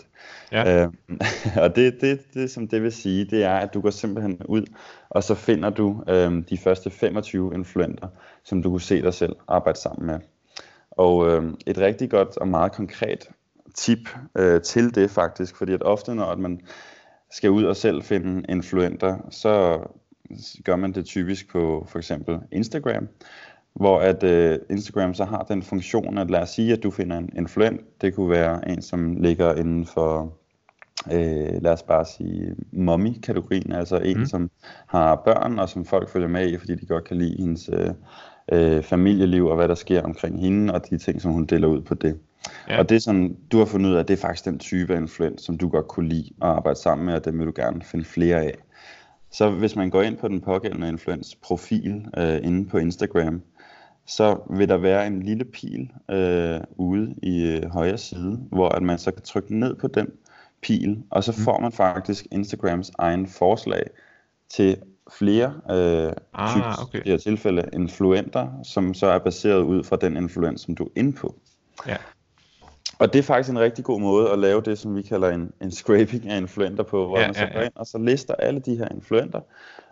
Ja. Øhm, og det, det, det, som det vil sige, det er, at du går simpelthen ud, og så finder du øh, de første femogtyve influenter, som du kunne se dig selv arbejde sammen med. Og øh, et rigtig godt og meget konkret tip øh, til det faktisk, fordi at ofte når man skal ud og selv finde influenter, så gør man det typisk på for eksempel Instagram, hvor at øh, Instagram så har den funktion, at lad os sige, at du finder en influent, det kunne være en, som ligger inden for, øh, lad os bare sige, mommy-kategorien, altså en, mm. som har børn, og som folk følger med i, fordi de godt kan lide hendes øh, Øh, familieliv og hvad der sker omkring hende og de ting, som hun deler ud på det. Ja. Og det som du har fundet ud af, det er faktisk den type influens, som du godt kunne lide at arbejde sammen med, og det vil du gerne finde flere af. Så hvis man går ind på den pågældende influens profil øh, inde på Instagram, så vil der være en lille pil øh, ude i øh, højre side, hvor at man så kan trykke ned på den pil, og så mm. får man faktisk Instagrams egen forslag til flere øh, ah, typer okay. i det her tilfælde influenter, som så er baseret ud fra den influens, som du er inde på. Ja. Og det er faktisk en rigtig god måde at lave det, som vi kalder en, en scraping af influenter på, hvor ja, man så går ja, ja. ind og så lister alle de her influenter.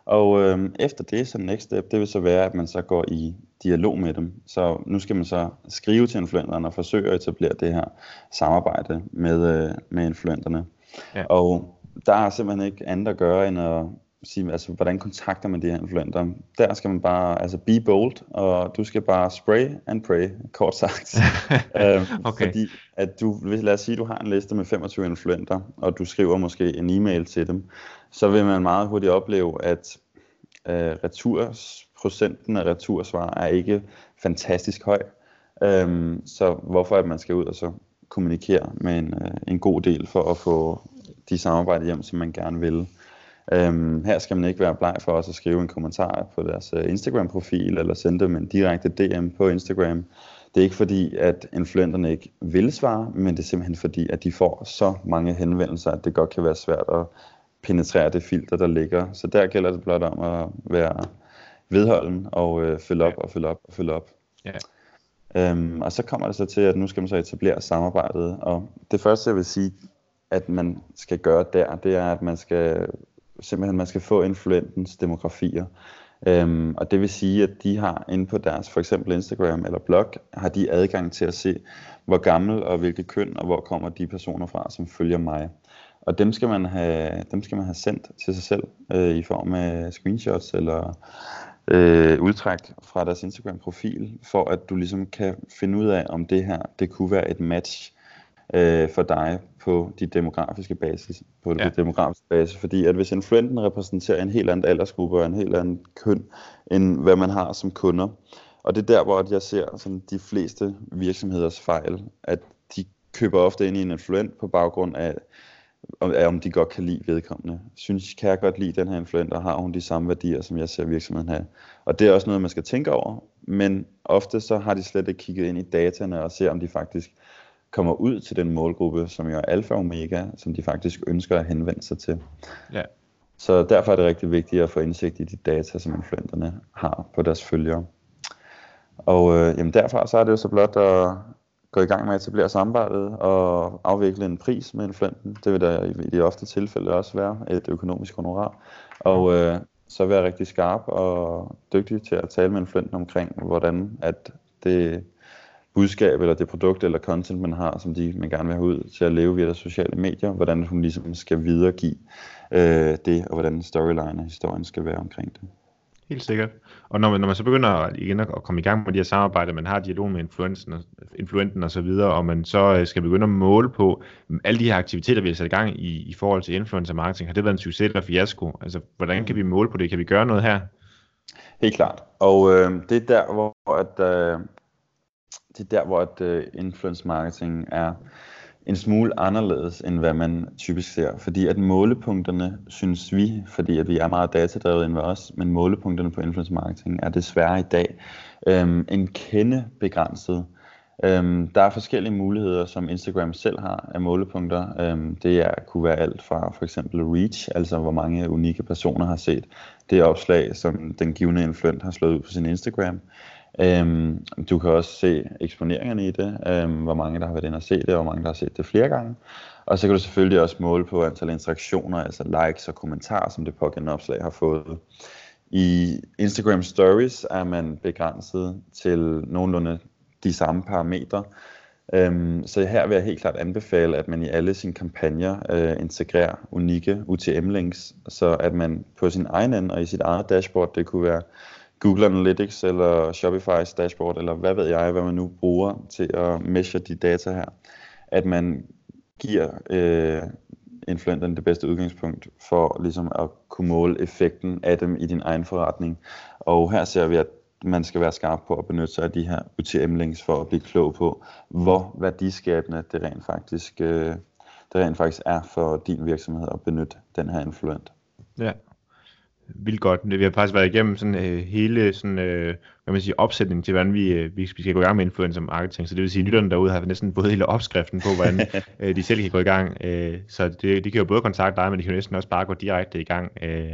Og øh, efter det, så next step, det vil så være, at man så går i dialog med dem. Så nu skal man så skrive til influenterne og forsøge at etablere det her samarbejde med, øh, med influenterne. Ja. Og der er simpelthen ikke andet at gøre end at sige, altså, hvordan kontakter man de her influenter? Der skal man bare, altså, be bold, og du skal bare spray and pray, kort sagt. øh, okay. Fordi, at du, lad os sige, du har en liste med femogtyve influenter, og du skriver måske en e-mail til dem, så vil man meget hurtigt opleve, at øh, returs, procenten af retursvar er ikke fantastisk høj. Øh, så hvorfor at man skal ud og så kommunikere med en, øh, en god del for at få de samarbejder hjem, som man gerne vil. Øhm, her skal man ikke være bleg for også at skrive en kommentar på deres øh, Instagram-profil eller sende dem en direkte D M på Instagram. Det er ikke fordi, at influenterne ikke vil svare, men det er simpelthen fordi, at de får så mange henvendelser, at det godt kan være svært at penetrere det filter, der ligger. Så der gælder det blot om at være vedholden og øh, følge op og følge op og følge op. Yeah. Øhm, og så kommer det så til, at nu skal man så etablere samarbejdet. Og det første, jeg vil sige, at man skal gøre der, det er, at man skal... Simpelthen, man skal få influentens demografier. Øhm, og det vil sige, at de har inde på deres for eksempel Instagram eller blog, har de adgang til at se, hvor gammel og hvilket køn, og hvor kommer de personer fra, som følger mig. Og dem skal man have, dem skal man have sendt til sig selv øh, i form af screenshots eller øh, udtræk fra deres Instagram-profil, for at du ligesom kan finde ud af, om det her det kunne være et match øh, for dig på de demografiske basis, på ja. det demografiske basis, fordi at hvis influenten repræsenterer en helt anden aldersgruppe og en helt anden køn, end hvad man har som kunder, og det er der, hvor jeg ser sådan, de fleste virksomheders fejl, at de køber ofte ind i en influent på baggrund af, af om de godt kan lide vedkommende. Synes, kan jeg godt lide den her influent, og har hun de samme værdier, som jeg ser virksomheden have? Og det er også noget, man skal tænke over, men ofte så har de slet ikke kigget ind i dataene og ser, om de faktisk kommer ud til den målgruppe, som jo er alfa og omega, som de faktisk ønsker at henvende sig til. Ja. Så derfor er det rigtig vigtigt at få indsigt i de data, som influenterne har på deres følgere. Og øh, jamen derfra så er det jo så blot at gå i gang med at etablere samarbejdet og afvikle en pris med influenten. Det vil der i de ofte tilfælde også være et økonomisk honorar. Og øh, så være rigtig skarp og dygtig til at tale med influenten omkring, hvordan at det budskab eller det produkt eller content, man har, som de, man gerne vil have ud til at leve via de sociale medier, hvordan hun ligesom skal videregive øh, det, og hvordan storyline og historien skal være omkring det. Helt sikkert. Og når man, når man så begynder igen at komme i gang med de her samarbejder, man har dialog med influenten og så videre, og man så skal begynde at måle på alle de her aktiviteter, vi har sat i gang i, i forhold til influencer marketing, har det været en succes eller fiasko? Altså, hvordan kan vi måle på det? Kan vi gøre noget her? Helt klart. Og øh, det er der, hvor, at, øh, det er der, hvor at, øh, influencer marketing er en smule anderledes, end hvad man typisk ser. Fordi at målepunkterne, synes vi, fordi at vi er meget datadrevet end os, men målepunkterne på influencer marketing er desværre i dag øhm, en kende begrænset. Øhm, der er forskellige muligheder, som Instagram selv har af målepunkter. Øhm, det er, kunne være alt fra for eksempel reach, altså hvor mange unikke personer har set det opslag, som den givne influent har slået ud på sin Instagram. Øhm, du kan også se eksponeringerne i det, øhm, hvor mange der har været inde og se det, og hvor mange der har set det flere gange. Og så kan du selvfølgelig også måle på antal interaktioner, altså likes og kommentarer, som det pågældende opslag har fået. I Instagram Stories er man begrænset til nogenlunde de samme parametre. Øhm, så her vil jeg helt klart anbefale, at man i alle sine kampagner øh, integrerer unikke U T M-links, så at man på sin egen ende og i sit eget dashboard, det kunne være Google Analytics eller Shopify's dashboard, eller hvad ved jeg, hvad man nu bruger til at measure de data her, at man giver øh, influenterne det bedste udgangspunkt for ligesom at kunne måle effekten af dem i din egen forretning. Og her ser vi, at man skal være skarp på at benytte sig af de her U T M-links for at blive klog på, hvor værdiskabende det rent faktisk, øh, det rent faktisk er for din virksomhed at benytte den her influent. Ja. Vildt godt. Vi har faktisk været igennem sådan, øh, hele sådan, øh, hvad man siger, opsætningen til, hvordan vi, øh, vi skal gå i gang med influencer marketing. Så det vil sige, at lytterne derude har næsten fået hele opskriften på, hvordan øh, de selv kan gå i gang. Øh, så det, de kan jo både kontakte dig, men de kan jo næsten også bare gå direkte i gang. Øh,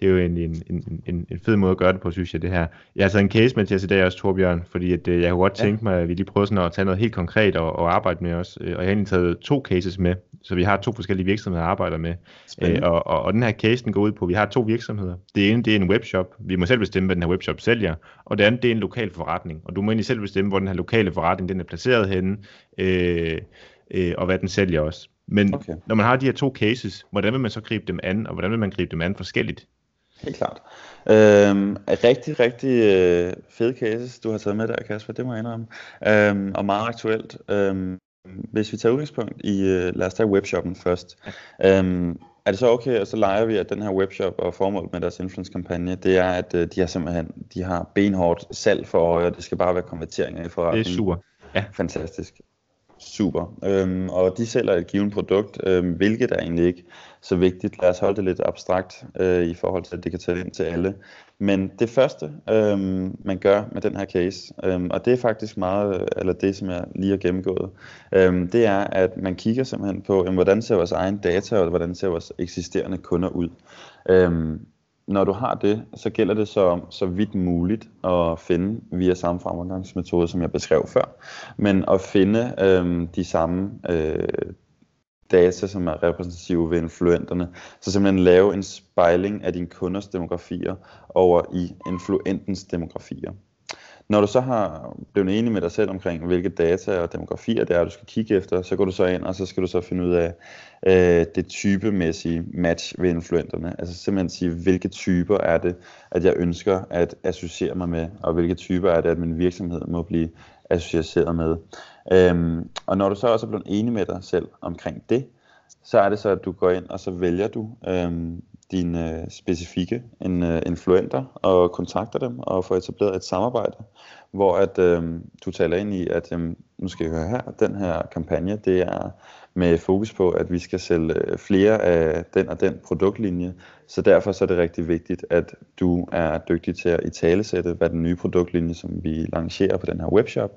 det er jo en, en, en, en fed måde at gøre det på, synes jeg, det her. Jeg har taget en case med til os i dag også, Torbjørn, fordi at, øh, jeg kunne godt tænke mig, at vi lige prøver sådan at tage noget helt konkret og, og arbejde med os. Og jeg har egentlig taget to cases med, så vi har to forskellige virksomheder, der arbejder med. Øh, og, og, og den her case, den går ud på, at vi har to virksomheder. Det ene, det er en webshop. Vi må selv bestemme, hvad den her webshop sælger. Og det andet, det er en lokal forretning. Og du må egentlig selv bestemme, hvor den her lokale forretning, den er placeret henne, øh, øh, og hvad den sælger også. Men okay, når man har de her to cases, hvordan vil man så gribe dem an, og hvordan vil man gribe dem an forskelligt? Helt klart. Øhm, rigtig, rigtig øh, fede cases, du har taget med der, Kasper. Det må jeg indrømme. Øhm, og meget aktuelt. Øhm, hvis vi tager udgangspunkt i, øh, lad os tage webshoppen først. Øhm, Er det så okay, og så leger vi, at den her webshop og formålet med deres influence-kampagne, det er, at de har simpelthen de har benhårdt salg for øje, og det skal bare være konverteringer i forretningen. Det er super. Ja. Fantastisk. Super. Øhm, og de sælger et givet produkt, øhm, hvilket er egentlig ikke så vigtigt. Lad os holde det lidt abstrakt øh, i forhold til, at det kan tælle ind til alle. Men det første, øhm, man gør med den her case, øhm, og det er faktisk meget, eller det, som jeg lige har gennemgået, øhm, det er, at man kigger simpelthen på, jamen, hvordan ser vores egen data, og hvordan ser vores eksisterende kunder ud. Øhm, Når du har det, så gælder det så, så vidt muligt at finde via samme fremgangsmetode, som jeg beskrev før, men at finde øh, de samme øh, data, som er repræsentative ved influenterne. Så simpelthen lave en spejling af dine kunders demografier over i influentens demografier. Når du så har blevet enig med dig selv omkring, hvilke data og demografier det er, du skal kigge efter, så går du så ind, og så skal du så finde ud af øh, det typemæssige match ved influenterne. Altså simpelthen sige, hvilke typer er det, at jeg ønsker at associere mig med, og hvilke typer er det, at min virksomhed må blive associeret med. Øhm, og når du så også er blevet enig med dig selv omkring det, så er det så, at du går ind, og så vælger du øhm, dine specifikke influenter og kontakter dem og får etableret et samarbejde, hvor at, øh, du taler ind i, at øh, nu skal I høre her, den her kampagne, det er med fokus på, at vi skal sælge flere af den og den produktlinje, så derfor så er det rigtig vigtigt, at du er dygtig til at italesætte, hvad den nye produktlinje, som vi lancerer på den her webshop,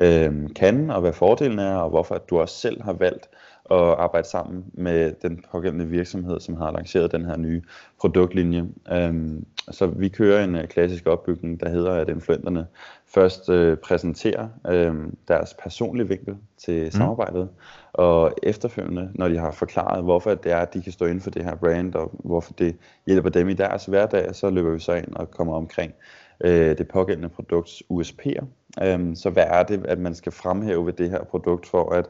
øh, kan, og hvad fordelen er, og hvorfor at du også selv har valgt og arbejde sammen med den pågældende virksomhed, som har lanceret den her nye produktlinje. Øhm, så vi kører en øh, klassisk opbygning, der hedder, at influenterne først øh, præsenterer øh, deres personlige vinkel til samarbejdet, mm. og efterfølgende, når de har forklaret, hvorfor det er, at de kan stå inden for det her brand, og hvorfor det hjælper dem i deres hverdag, så løber vi så ind og kommer omkring øh, det pågældende produkts U S P'er. Så hvad er det, at man skal fremhæve ved det her produkt, for at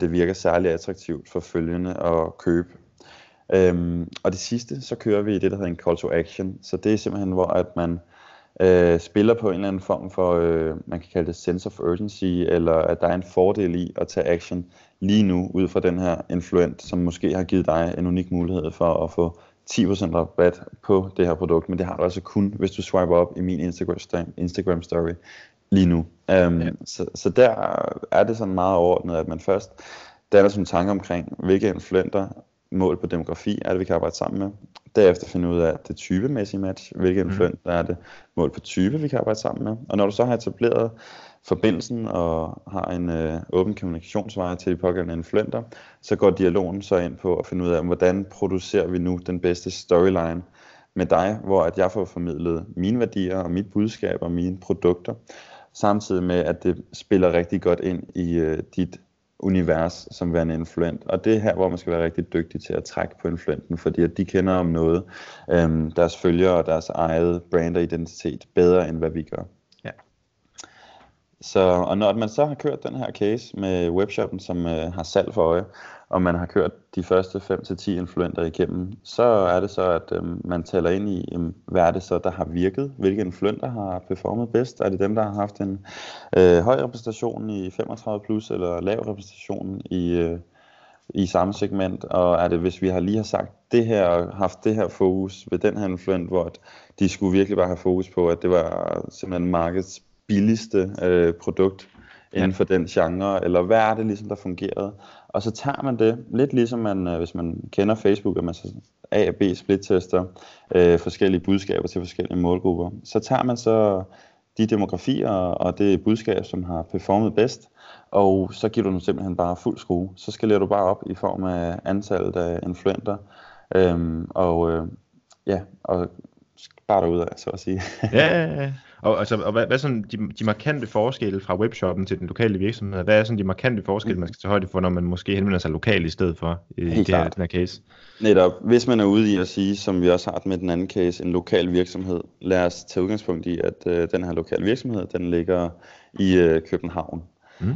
det virker særlig attraktivt for følgende at købe? Øhm, og det sidste, så kører vi i det, der hedder en call to action. Så det er simpelthen, hvor at man øh, spiller på en eller anden form for, øh, man kan kalde det sense of urgency, eller at der er en fordel i at tage action lige nu, ud fra den her influent, som måske har givet dig en unik mulighed for at få ti procent rabat på det her produkt, men det har du altså kun, hvis du swiper op i min Instagram story lige nu. Um, ja. så, så der er det sådan meget overordnet, at man først danner sådan en tanke omkring, hvilke influenter, mål på demografi er det, vi kan arbejde sammen med. Derefter finde ud af det typemæssige match, hvilke mm. influenter er det, mål på type, vi kan arbejde sammen med. Og når du så har etableret forbindelsen og har en øh, åben kommunikationsvej til de pågældende influenter, så går dialogen så ind på at finde ud af, hvordan producerer vi nu den bedste storyline med dig, hvor at jeg får formidlet mine værdier og mit budskab og mine produkter, samtidig med at det spiller rigtig godt ind i øh, dit univers som værende influent. Og det er her, hvor man skal være rigtig dygtig til at trække på influenten, fordi at de kender om noget øhm, deres følgere og deres eget brand og identitet bedre, end hvad vi gør. Så, og når man så har kørt den her case med webshoppen, som øh, har salg for øje, og man har kørt de første fem til ti influenter igennem, så er det så, at øh, man tæller ind i, øh, hvad er det så, der har virket? Hvilke influenter har performet bedst? Er det dem, der har haft en øh, høj repræsentation i femogtredive plus, eller lav repræsentation i, øh, i samme segment? Og er det, hvis vi har lige har sagt det her, og haft det her fokus ved den her influent, hvor de skulle virkelig bare have fokus på, at det var simpelthen markeds billigste øh, produkt inden for den genre, eller hvad er det ligesom, der fungerede? Og så tager man det, lidt ligesom man, øh, hvis man kender Facebook, og man så A og B splittester øh, forskellige budskaber til forskellige målgrupper, så tager man så de demografier og det budskab, som har performet bedst, og så giver du dem simpelthen bare fuld skrue. Så skalerer du bare op i form af antallet af influenter, øh, og øh, ja, og bare derudad, så at sige. Ja, ja, ja. Og, altså, og hvad, hvad er sådan de, de markante forskelle fra webshoppen til den lokale virksomhed? Hvad er sådan de markante forskelle, man skal tage højde for, når man måske henvender sig lokalt i stedet for i øh, den her case? Netop. Hvis man er ude i at sige, som vi også har med den anden case, en lokal virksomhed. Lad os tage udgangspunkt i, at øh, den her lokale virksomhed, den ligger i øh, København. Mm.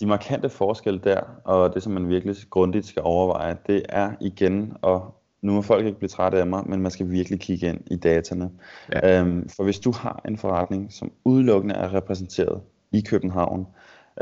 De markante forskelle der, og det som man virkelig grundigt skal overveje, det er igen at... Nu må folk ikke blive trætte af mig, men man skal virkelig kigge ind i dataene. Ja. Øhm, for hvis du har en forretning, som udelukkende er repræsenteret i København,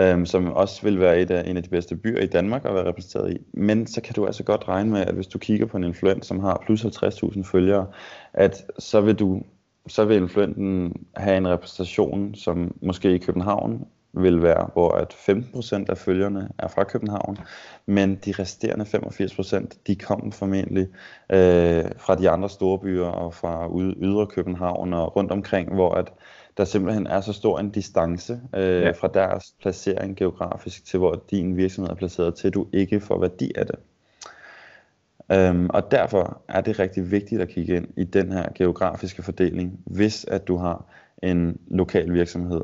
øhm, som også vil være et af, en af de bedste byer i Danmark at være repræsenteret i, men så kan du altså godt regne med, at hvis du kigger på en influent, som har plus halvtreds tusind følgere, at så vil, du, så vil influenten have en repræsentation, som måske i København vil være, hvor at femten procent af følgerne er fra København, men de resterende femogfirs procent, de kommer formentlig øh, fra de andre store byer og fra ydre København og rundt omkring, hvor at der simpelthen er så stor en distance øh, ja. fra deres placering geografisk til, hvor din virksomhed er placeret, til du ikke får værdi af det. Øhm, og derfor er det rigtig vigtigt at kigge ind i den her geografiske fordeling, hvis at du har en lokal virksomhed,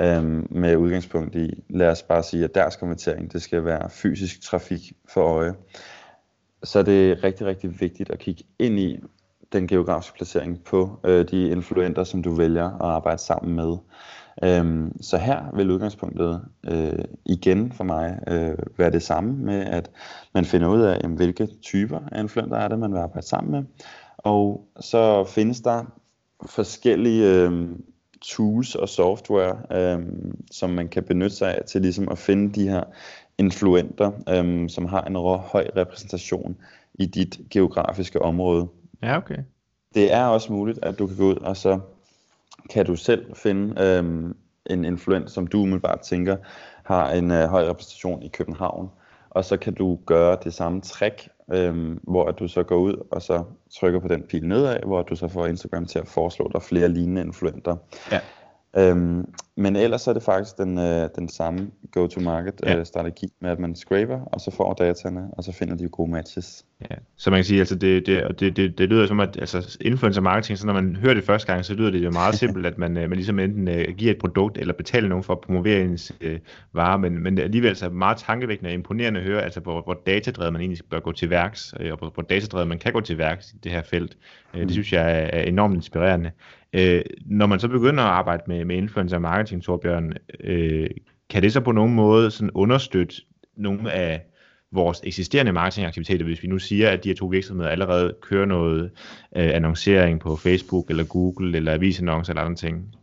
Øhm, med udgangspunkt i, lad os bare sige, at deres konvertering, det skal være fysisk trafik for øje. Så det er rigtig, rigtig vigtigt at kigge ind i den geografiske placering på øh, de influenter, som du vælger at arbejde sammen med. Øhm, så her vil udgangspunktet øh, igen for mig øh, være det samme med, at man finder ud af, jamen, hvilke typer af influenter er det, man vil arbejde sammen med. Og så findes der forskellige... Øh, tools og software, øhm, som man kan benytte sig af til ligesom at finde de her influenter, øhm, som har en høj repræsentation i dit geografiske område. Ja, okay. Det er også muligt, at du kan gå ud, og så kan du selv finde øhm, en influent, som du umiddelbart tænker har en øh, høj repræsentation i København, og så kan du gøre det samme trick, Øhm, hvor du så går ud og så trykker på den pil nedad, hvor du så får Instagram til at foreslå dig flere lignende influenter. Ja. Øhm, men ellers er det faktisk den, øh, den samme go-to-market-strategi, ja. øh, med at man scraper, og så får dataene, og så finder de gode matches. Ja. Så man kan sige, altså det, det, det, det, det lyder som, at altså, influencer marketing, så når man hører det første gang, så lyder det jo meget simpelt, at man, man ligesom enten øh, giver et produkt, eller betaler nogen for at promovere ens øh, varer, men, men alligevel så er det meget tankevækkende og imponerende at høre, altså hvor, hvor datadrevet man egentlig bør gå til værks, øh, og hvor, hvor datadrevet man kan gå til værks i det her felt. Øh, mm. Det synes jeg er, er enormt inspirerende. Øh, når man så begynder at arbejde med, med influencer marketing, Torbjørn, øh, kan det så på nogen måde sådan understøtte nogle af vores eksisterende marketingaktiviteter, hvis vi nu siger, at de her to virksomheder allerede kører noget øh, annoncering på Facebook eller Google eller avisannoncer eller andre ting?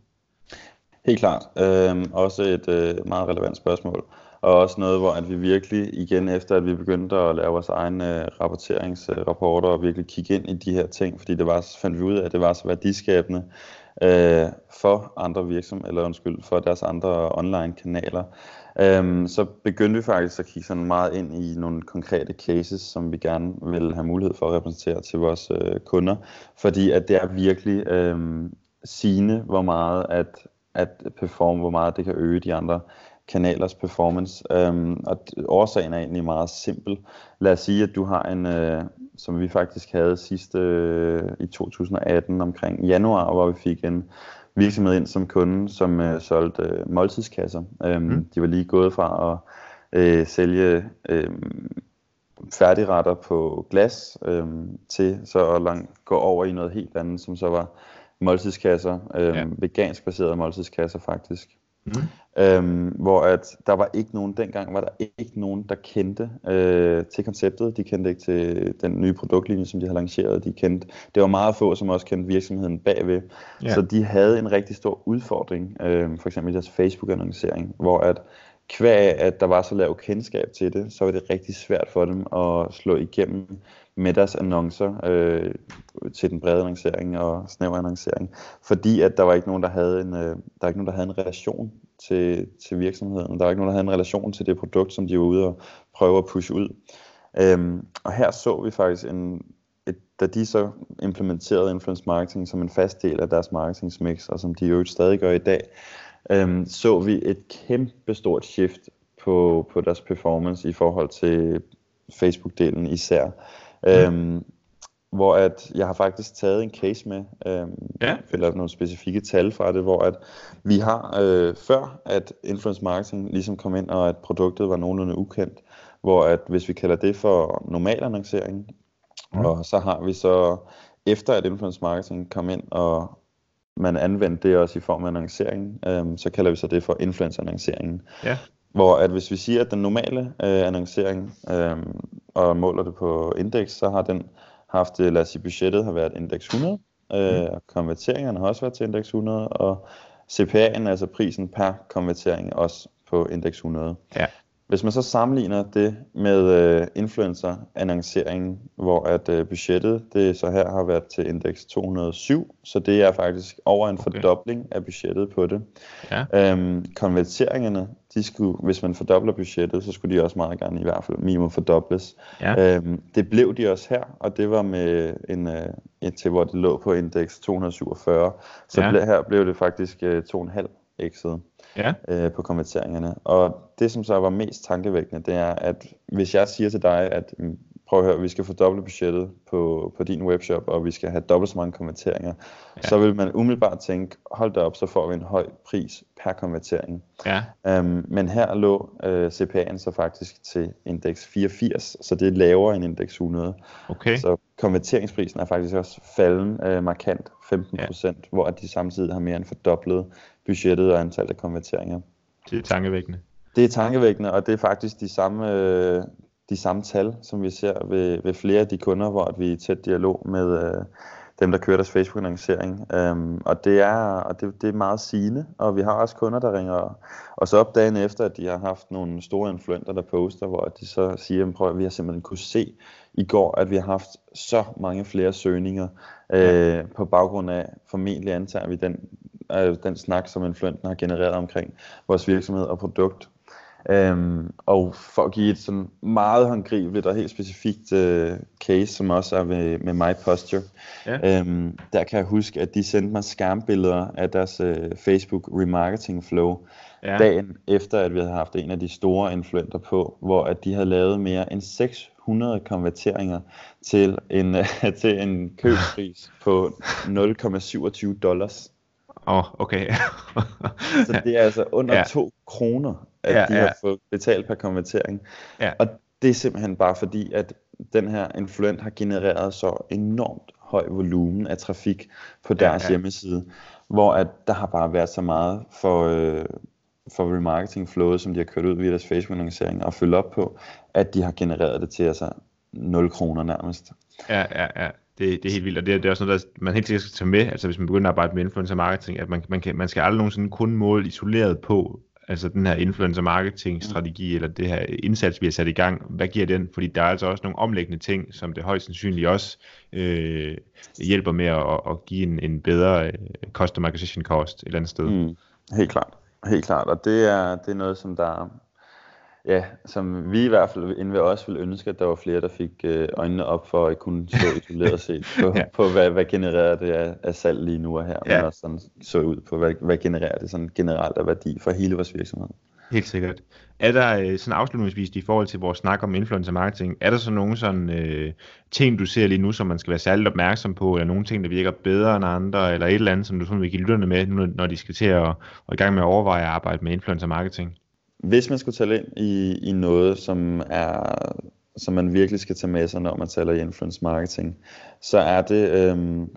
Helt klart. Øh, også et øh, meget relevant spørgsmål. Og også noget, hvor at vi virkelig, igen efter at vi begyndte at lave vores egne øh, rapporteringsrapporter og virkelig kigge ind i de her ting, fordi det var, fandt vi ud af, at det var så værdiskabende øh, for andre virksomheder, eller undskyld, for deres andre online kanaler. Øhm, så begyndte vi faktisk at kigge sådan meget ind i nogle konkrete cases, som vi gerne vil have mulighed for at repræsentere til vores øh, kunder, fordi at det er virkelig øh, sigende, hvor meget at, at performe, hvor meget det kan øge de andre kanalers performance, øhm, og årsagen er egentlig meget simpel. Lad os sige, at du har en, øh, som vi faktisk havde sidste øh, i to tusind og atten omkring januar, hvor vi fik en virksomhed ind som kunde, som øh, solgte øh, måltidskasser. Øhm, mm. De var lige gået fra at øh, sælge øh, færdigretter på glas øh, til så at langt gå over i noget helt andet, som så var måltidskasser, øh, ja. vegansk baserede måltidskasser faktisk. Mm. Øhm, hvor at der var ikke nogen, dengang var der ikke nogen, der kendte øh, til konceptet. De kendte ikke til den nye produktlinje, som de havde lanceret. De kendte, det var meget få, som også kendte virksomheden bagved. Yeah. Så de havde en rigtig stor udfordring, øh, for eksempel deres Facebook-annoncering, hvor at kvæg at der var så lav kendskab til det, så var det rigtig svært for dem at slå igennem med deres annoncer øh, til den brede annoncering og snævre annoncering, fordi at der var ikke nogen, der havde en, øh, der var ikke nogen, der havde en relation til, til virksomheden. Der var ikke nogen, der havde en relation til det produkt, som de var ude og prøve at pushe ud. Øhm, og her så vi faktisk, en, et, da de så implementerede influence marketing som en fast del af deres marketingsmix, og som de jo stadig gør i dag, øhm, så vi et kæmpe stort shift på, på deres performance i forhold til Facebook-delen især. Mm. Øhm, hvor at jeg har faktisk taget en case med, øhm, ja. eller nogle specifikke tal fra det, hvor at vi har øh, før at influence marketing ligesom kom ind, og at produktet var nogenlunde ukendt, hvor at hvis vi kalder det for normal annoncering, mm. og så har vi så efter at influence marketing kom ind, og man anvendte det også i form af annoncering, øhm, så kalder vi så det for influence annonceringen. Ja. Hvor at hvis vi siger, at den normale øh, annoncering øh, og måler det på indeks, så har den haft, lad os sige, budgettet har været indeks hundrede, øh, og konverteringerne har også været til indeks hundrede, og C P A'en, altså prisen per konvertering, også på indeks hundrede. Ja. Hvis man så sammenligner det med øh, influencer-annonceringen, hvor at øh, budgettet, det så her har været til indeks to hundrede og syv, så det er faktisk over en okay. fordobling af budgettet på det. Ja. Øhm, konverteringerne, de skulle, hvis man fordobler budgettet, så skulle de også meget gerne i hvert fald minimum fordobles. Ja. Øhm, det blev de også her, og det var med en, øh, indtil hvor det lå på indeks to hundrede og syvogfyrre, så ja. ble, her blev det faktisk øh, to komma fem x'et. Ja. Øh, på konverteringerne. Og det, som så var mest tankevækkende, det er, at hvis jeg siger til dig, at prøv at høre, vi skal fordoble budgettet på, på din webshop, og vi skal have dobbelt så mange konverteringer, ja. så vil man umiddelbart tænke, hold da op, så får vi en høj pris per konvertering. Ja. Øhm, men her lå øh, C P A'en så faktisk til indeks fireogfirs, så det er lavere end indeks hundrede. Okay. Så konverteringsprisen er faktisk også falden øh, markant femten procent, ja. hvor de samtidig har mere end fordoblet budgettet og antallet af konverteringer. Det er tankevækkende. Det er tankevækkende, og det er faktisk de samme, øh, de samme tal, som vi ser ved, ved flere af de kunder, hvor vi er i tæt dialog med øh, dem, der kører deres Facebook-annoncering. Øhm, og det er, og det, det er meget sigende, og vi har også kunder, der ringer os op dagen efter, at de har haft nogle store influenter, der poster, hvor de så siger, prøv at vi har simpelthen kunne se i går, at vi har haft så mange flere søgninger øh, ja. på baggrund af, formentlig antager vi den den snak, som influenten har genereret omkring vores virksomhed og produkt. Øhm, og for at give et sådan meget håndgribeligt og helt specifikt øh, case, som også er ved, med MyPosture, ja. øhm, der kan jeg huske, at de sendte mig skærmbilleder af deres øh, Facebook remarketing flow, ja. dagen efter, at vi havde haft en af de store influenter på, hvor at de havde lavet mere end seks hundrede konverteringer til en, til en købspris på nul komma syvogtyve dollars. Åh, oh, okay. Så det er altså under ja. to kroner, at ja, de har ja. fået betalt per konvertering. Ja. Og det er simpelthen bare fordi, at den her influent har genereret så enormt høj volumen af trafik på deres ja, ja. hjemmeside, hvor at der har bare været så meget for, øh, for remarketing flowet, som de har kørt ud via deres Facebook-annoncering, og følge op på, at de har genereret det til altså nul kroner nærmest. Ja, ja, ja. Det, det er helt vildt, og det, det er også noget, der, man helt sikkert skal tage med, altså hvis man begynder at arbejde med influencer marketing, at man, man, kan, man skal aldrig nogensinde kun måle isoleret på, altså den her influencer marketing strategi, mm. eller det her indsats, vi har sat i gang, hvad giver den? Fordi der er altså også nogle omlæggende ting, som det højst sandsynligt også øh, hjælper med at, at give en, en bedre customer acquisition cost et eller andet sted. Mm. Helt klart, helt klart, og det er, det er noget, som der... Ja, som vi i hvert fald inden ved os ville ønske, at der var flere, der fik øjnene op for at kunne så isoleret set på, ja. på hvad, hvad genererer det af, af salg lige nu og her, ja. Men også sådan så ud på, hvad, hvad genererer det sådan generelt af værdi for hele vores virksomhed. Helt sikkert. Er der sådan afslutningsvis i forhold til vores snak om influencer marketing, er der så nogle sådan øh, ting, du ser lige nu, som man skal være særligt opmærksom på, eller nogle ting, der virker bedre end andre, eller et eller andet, som du sådan vil give lytterne med, når de skal til at og i gang med at overveje at arbejde med influencer marketing? Hvis man skulle tale ind i, i noget, som, er, som man virkelig skal tage med sig, når man taler i influence marketing, så er det, øhm,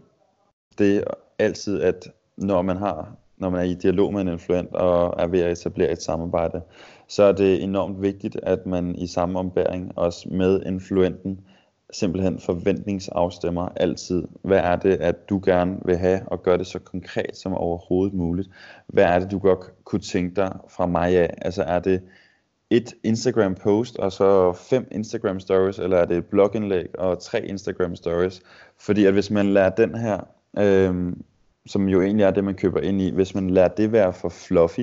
det altid, at når man, har, når man er i dialog med en influent og er ved at etablere et samarbejde, så er det enormt vigtigt, at man i samme ombæring også med influenten simpelthen forventningsafstemmer altid. Hvad er det, at du gerne vil have, og gør det så konkret som overhovedet muligt? Hvad er det, du godt kunne tænke dig fra mig af? Altså er det et Instagram post, og så fem Instagram stories, eller er det et blogindlæg og tre Instagram stories? Fordi at hvis man lader den her, øh, som jo egentlig er det, man køber ind i, hvis man lader det være for fluffy,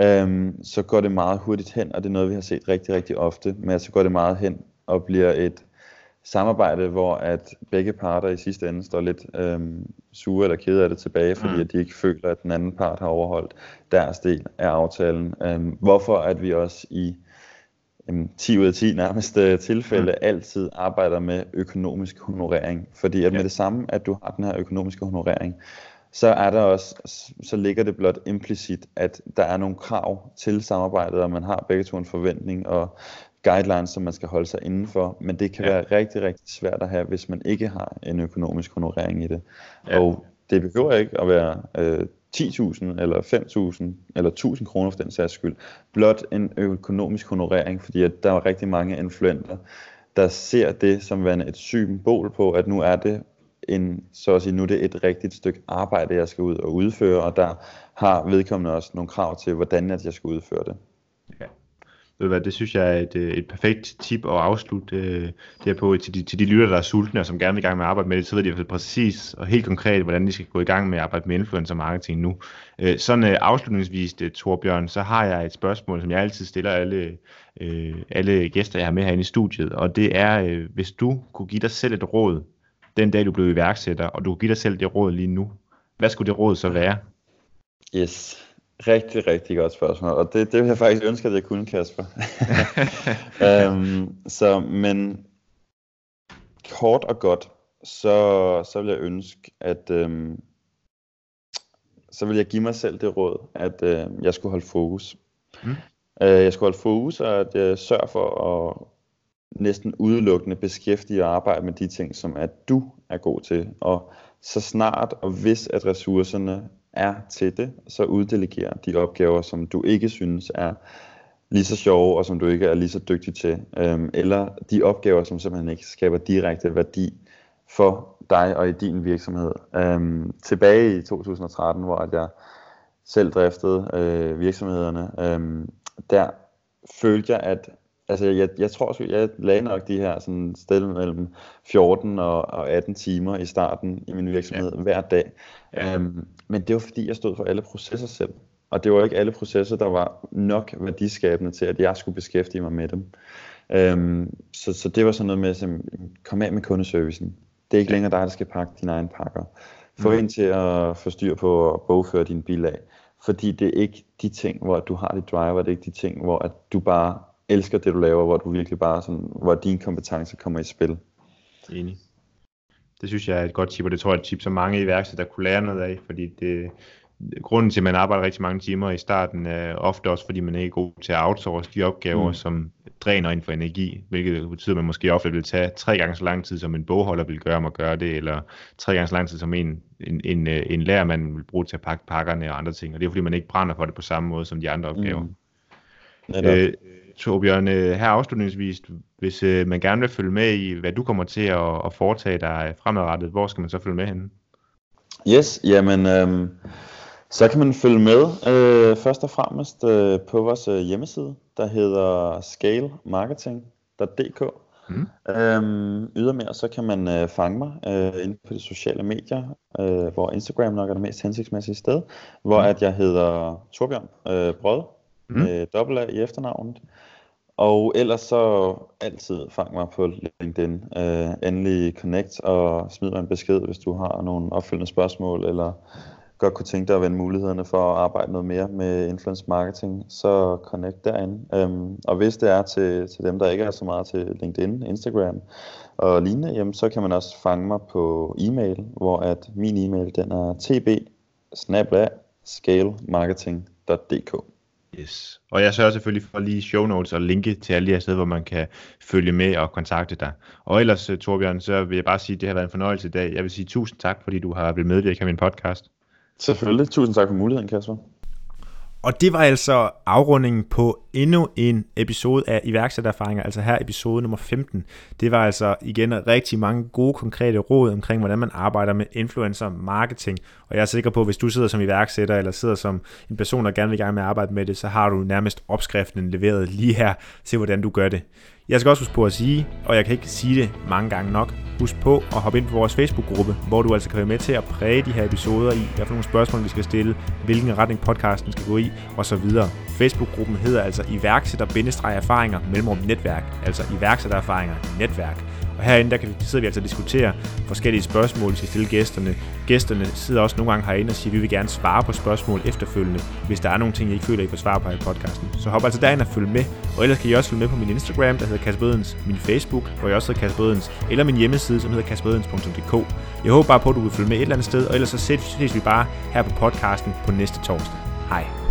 øh, så går det meget hurtigt hen, og det er noget, vi har set rigtig, rigtig ofte, men så går det meget hen og bliver et samarbejde, hvor at begge parter i sidste ende står lidt øhm, sure eller kede af det tilbage, fordi mm. at de ikke føler, at den anden part har overholdt deres del af aftalen. Øhm, hvorfor at vi også i øhm, ti ud af ti nærmest øh, tilfælde mm. altid arbejder med økonomisk honorering. Fordi at med det samme, at du har den her økonomiske honorering, så er der også, så ligger det blot implicit, at der er nogle krav til samarbejdet, og man har begge to en forventning og guidelines, som man skal holde sig indenfor, men det kan ja. være rigtig, rigtig svært at have, hvis man ikke har en økonomisk honorering i det. Ja. Og det behøver ikke at være øh, ti tusind eller fem tusind eller tusind kroner for den sags skyld. Blot en økonomisk honorering, fordi at der er rigtig mange influenter, der ser det som værende et symbol på, at nu er det en, så at sige, nu er det et rigtigt stykke arbejde, jeg skal ud og udføre, og der har vedkommende også nogle krav til, hvordan jeg skal udføre det. Ja. Det synes jeg er et, et perfekt tip at afslutte øh, der på til de, til de lytter, der er sultne og som gerne vil i gang med at arbejde med det, så ved de i hvert fald præcis og helt konkret, hvordan de skal gå i gang med at arbejde med influencer marketing nu. Øh, sådan øh, afslutningsvis, Torbjørn, så har jeg et spørgsmål, som jeg altid stiller alle, øh, alle gæster, jeg har med herinde i studiet, og det er, øh, hvis du kunne give dig selv et råd, den dag du blev iværksætter, og du kunne give dig selv det råd lige nu, hvad skulle det råd så være? Yes. Rigtig, rigtig godt spørgsmål, og det, det vil jeg faktisk ønske, at jeg kunne, Kasper. øhm, så, men kort og godt, så, så vil jeg ønske, at øhm, så vil jeg give mig selv det råd, at øhm, jeg skulle holde fokus. Mm. Øh, jeg skulle holde fokus, og at jeg sørger for at næsten udelukkende beskæftige og arbejde med de ting, som at du er god til, og så snart og hvis at ressourcerne er til det, så uddelegerer de opgaver, som du ikke synes er lige så sjove, og som du ikke er lige så dygtig til, øhm, eller de opgaver, som simpelthen ikke skaber direkte værdi for dig og i din virksomhed. Øhm, tilbage i to tusind og tretten, hvor jeg selv driftede øh, virksomhederne, øhm, der følte jeg, at altså jeg, jeg tror, jeg lagde nok de her sådan sted mellem fjorten og, og atten timer i starten i min virksomhed ja. hver dag. Ja. Um, men det var fordi, jeg stod for alle processer selv. Og det var ikke alle processer, der var nok værdiskabende til, at jeg skulle beskæftige mig med dem. Um, så, så det var sådan noget med, at kom af med kundeservicen. Det er ikke længere dig, der skal pakke dine egne pakker. Få ind til at få styr på at bogføre din bil af. Fordi det er ikke de ting, hvor du har dit driver. Det er ikke de ting, hvor at du bare elsker det, du laver, hvor du virkelig bare sådan, hvor dine kompetencer kommer i spil. Enig. Det synes jeg er et godt tip, og det tror jeg er et tip, som mange iværksættere kunne lære noget af, fordi det, grunden til, at man arbejder rigtig mange timer i starten, øh, ofte også fordi man ikke er god til at outsource de opgaver, mm. som dræner inden for energi, hvilket betyder, at man måske ofte vil tage tre gange så lang tid, som en bogholder vil gøre om at gøre det, eller tre gange så lang tid, som en, en, en, en lærer, man vil bruge til at pakke pakkerne og andre ting, og det er fordi, man ikke brænder for det på samme måde som de andre opgaver. Mm. Øh, Torbjørn, her afslutningsvis, hvis øh, man gerne vil følge med i, hvad du kommer til at, at foretage dig fremadrettet, hvor skal man så følge med henne? Yes, jamen, øh, så kan man følge med øh, først og fremmest øh, på vores øh, hjemmeside, der hedder scale marketing punktum d k. Mm. Øhm, ydermere så kan man øh, fange mig øh, inde på de sociale medier, øh, hvor Instagram nok er det mest hensigtsmæssige sted, hvor mm. at jeg hedder Torbjørn øh, Brød, mm. med dobbelt A i efternavnet. Og ellers så altid fang mig på LinkedIn, øh, endelig connect og smid mig en besked, hvis du har nogle opfølgende spørgsmål, eller godt kunne tænke dig at vende mulighederne for at arbejde noget mere med influence marketing, så connect derinde. Øhm, og hvis det er til, til dem, der ikke er så meget til LinkedIn, Instagram og lignende, jamen, så kan man også fange mig på e-mail, hvor at min e-mail den er t b snabel-a scale marketing punktum d k. Yes. Og jeg sørger selvfølgelig for lige show notes og linke til alle de her steder, hvor man kan følge med og kontakte dig. Og ellers, Torbjørn, så vil jeg bare sige, at det har været en fornøjelse i dag. Jeg vil sige tusind tak, fordi du har blevet medvirket i min podcast. Selvfølgelig. Tusind tak for muligheden, Kasper. Og det var altså afrundingen på endnu en episode af iværksættererfaringer, altså her episode nummer femten. Det var altså igen rigtig mange gode konkrete råd omkring, hvordan man arbejder med influencer marketing. Og jeg er sikker på, at hvis du sidder som iværksætter eller sidder som en person, der gerne vil i gang med at arbejde med det, så har du nærmest opskriften leveret lige her til, hvordan du gør det. Jeg skal også huske på at sige, og jeg kan ikke sige det mange gange nok, husk på at hoppe ind på vores Facebook-gruppe, hvor du altså kan være med til at præge de her episoder i, hvad for nogle spørgsmål vi skal stille, hvilken retning podcasten skal gå i, osv. Facebook-gruppen hedder altså iværksætter-erfaringer mellemrum netværk, altså iværksættererfaringer netværk. Og herinde der kan, sidder vi altså og diskuterer forskellige spørgsmål, vi skal stille gæsterne. Gæsterne sidder også nogle gange herinde og siger, at vi vil gerne svare på spørgsmål efterfølgende, hvis der er nogle ting, I ikke føler, I får svar på i podcasten. Så hop altså derind og følg med. Og ellers kan I også følge med på min Instagram, der hedder Kasper Bødens, min Facebook, hvor jeg også hedder Kasper Bødens, eller min hjemmeside, som hedder kasper bødens punktum d k. Jeg håber bare på, at du vil følge med et eller andet sted, og ellers så ses vi bare her på podcasten på næste torsdag. Hej.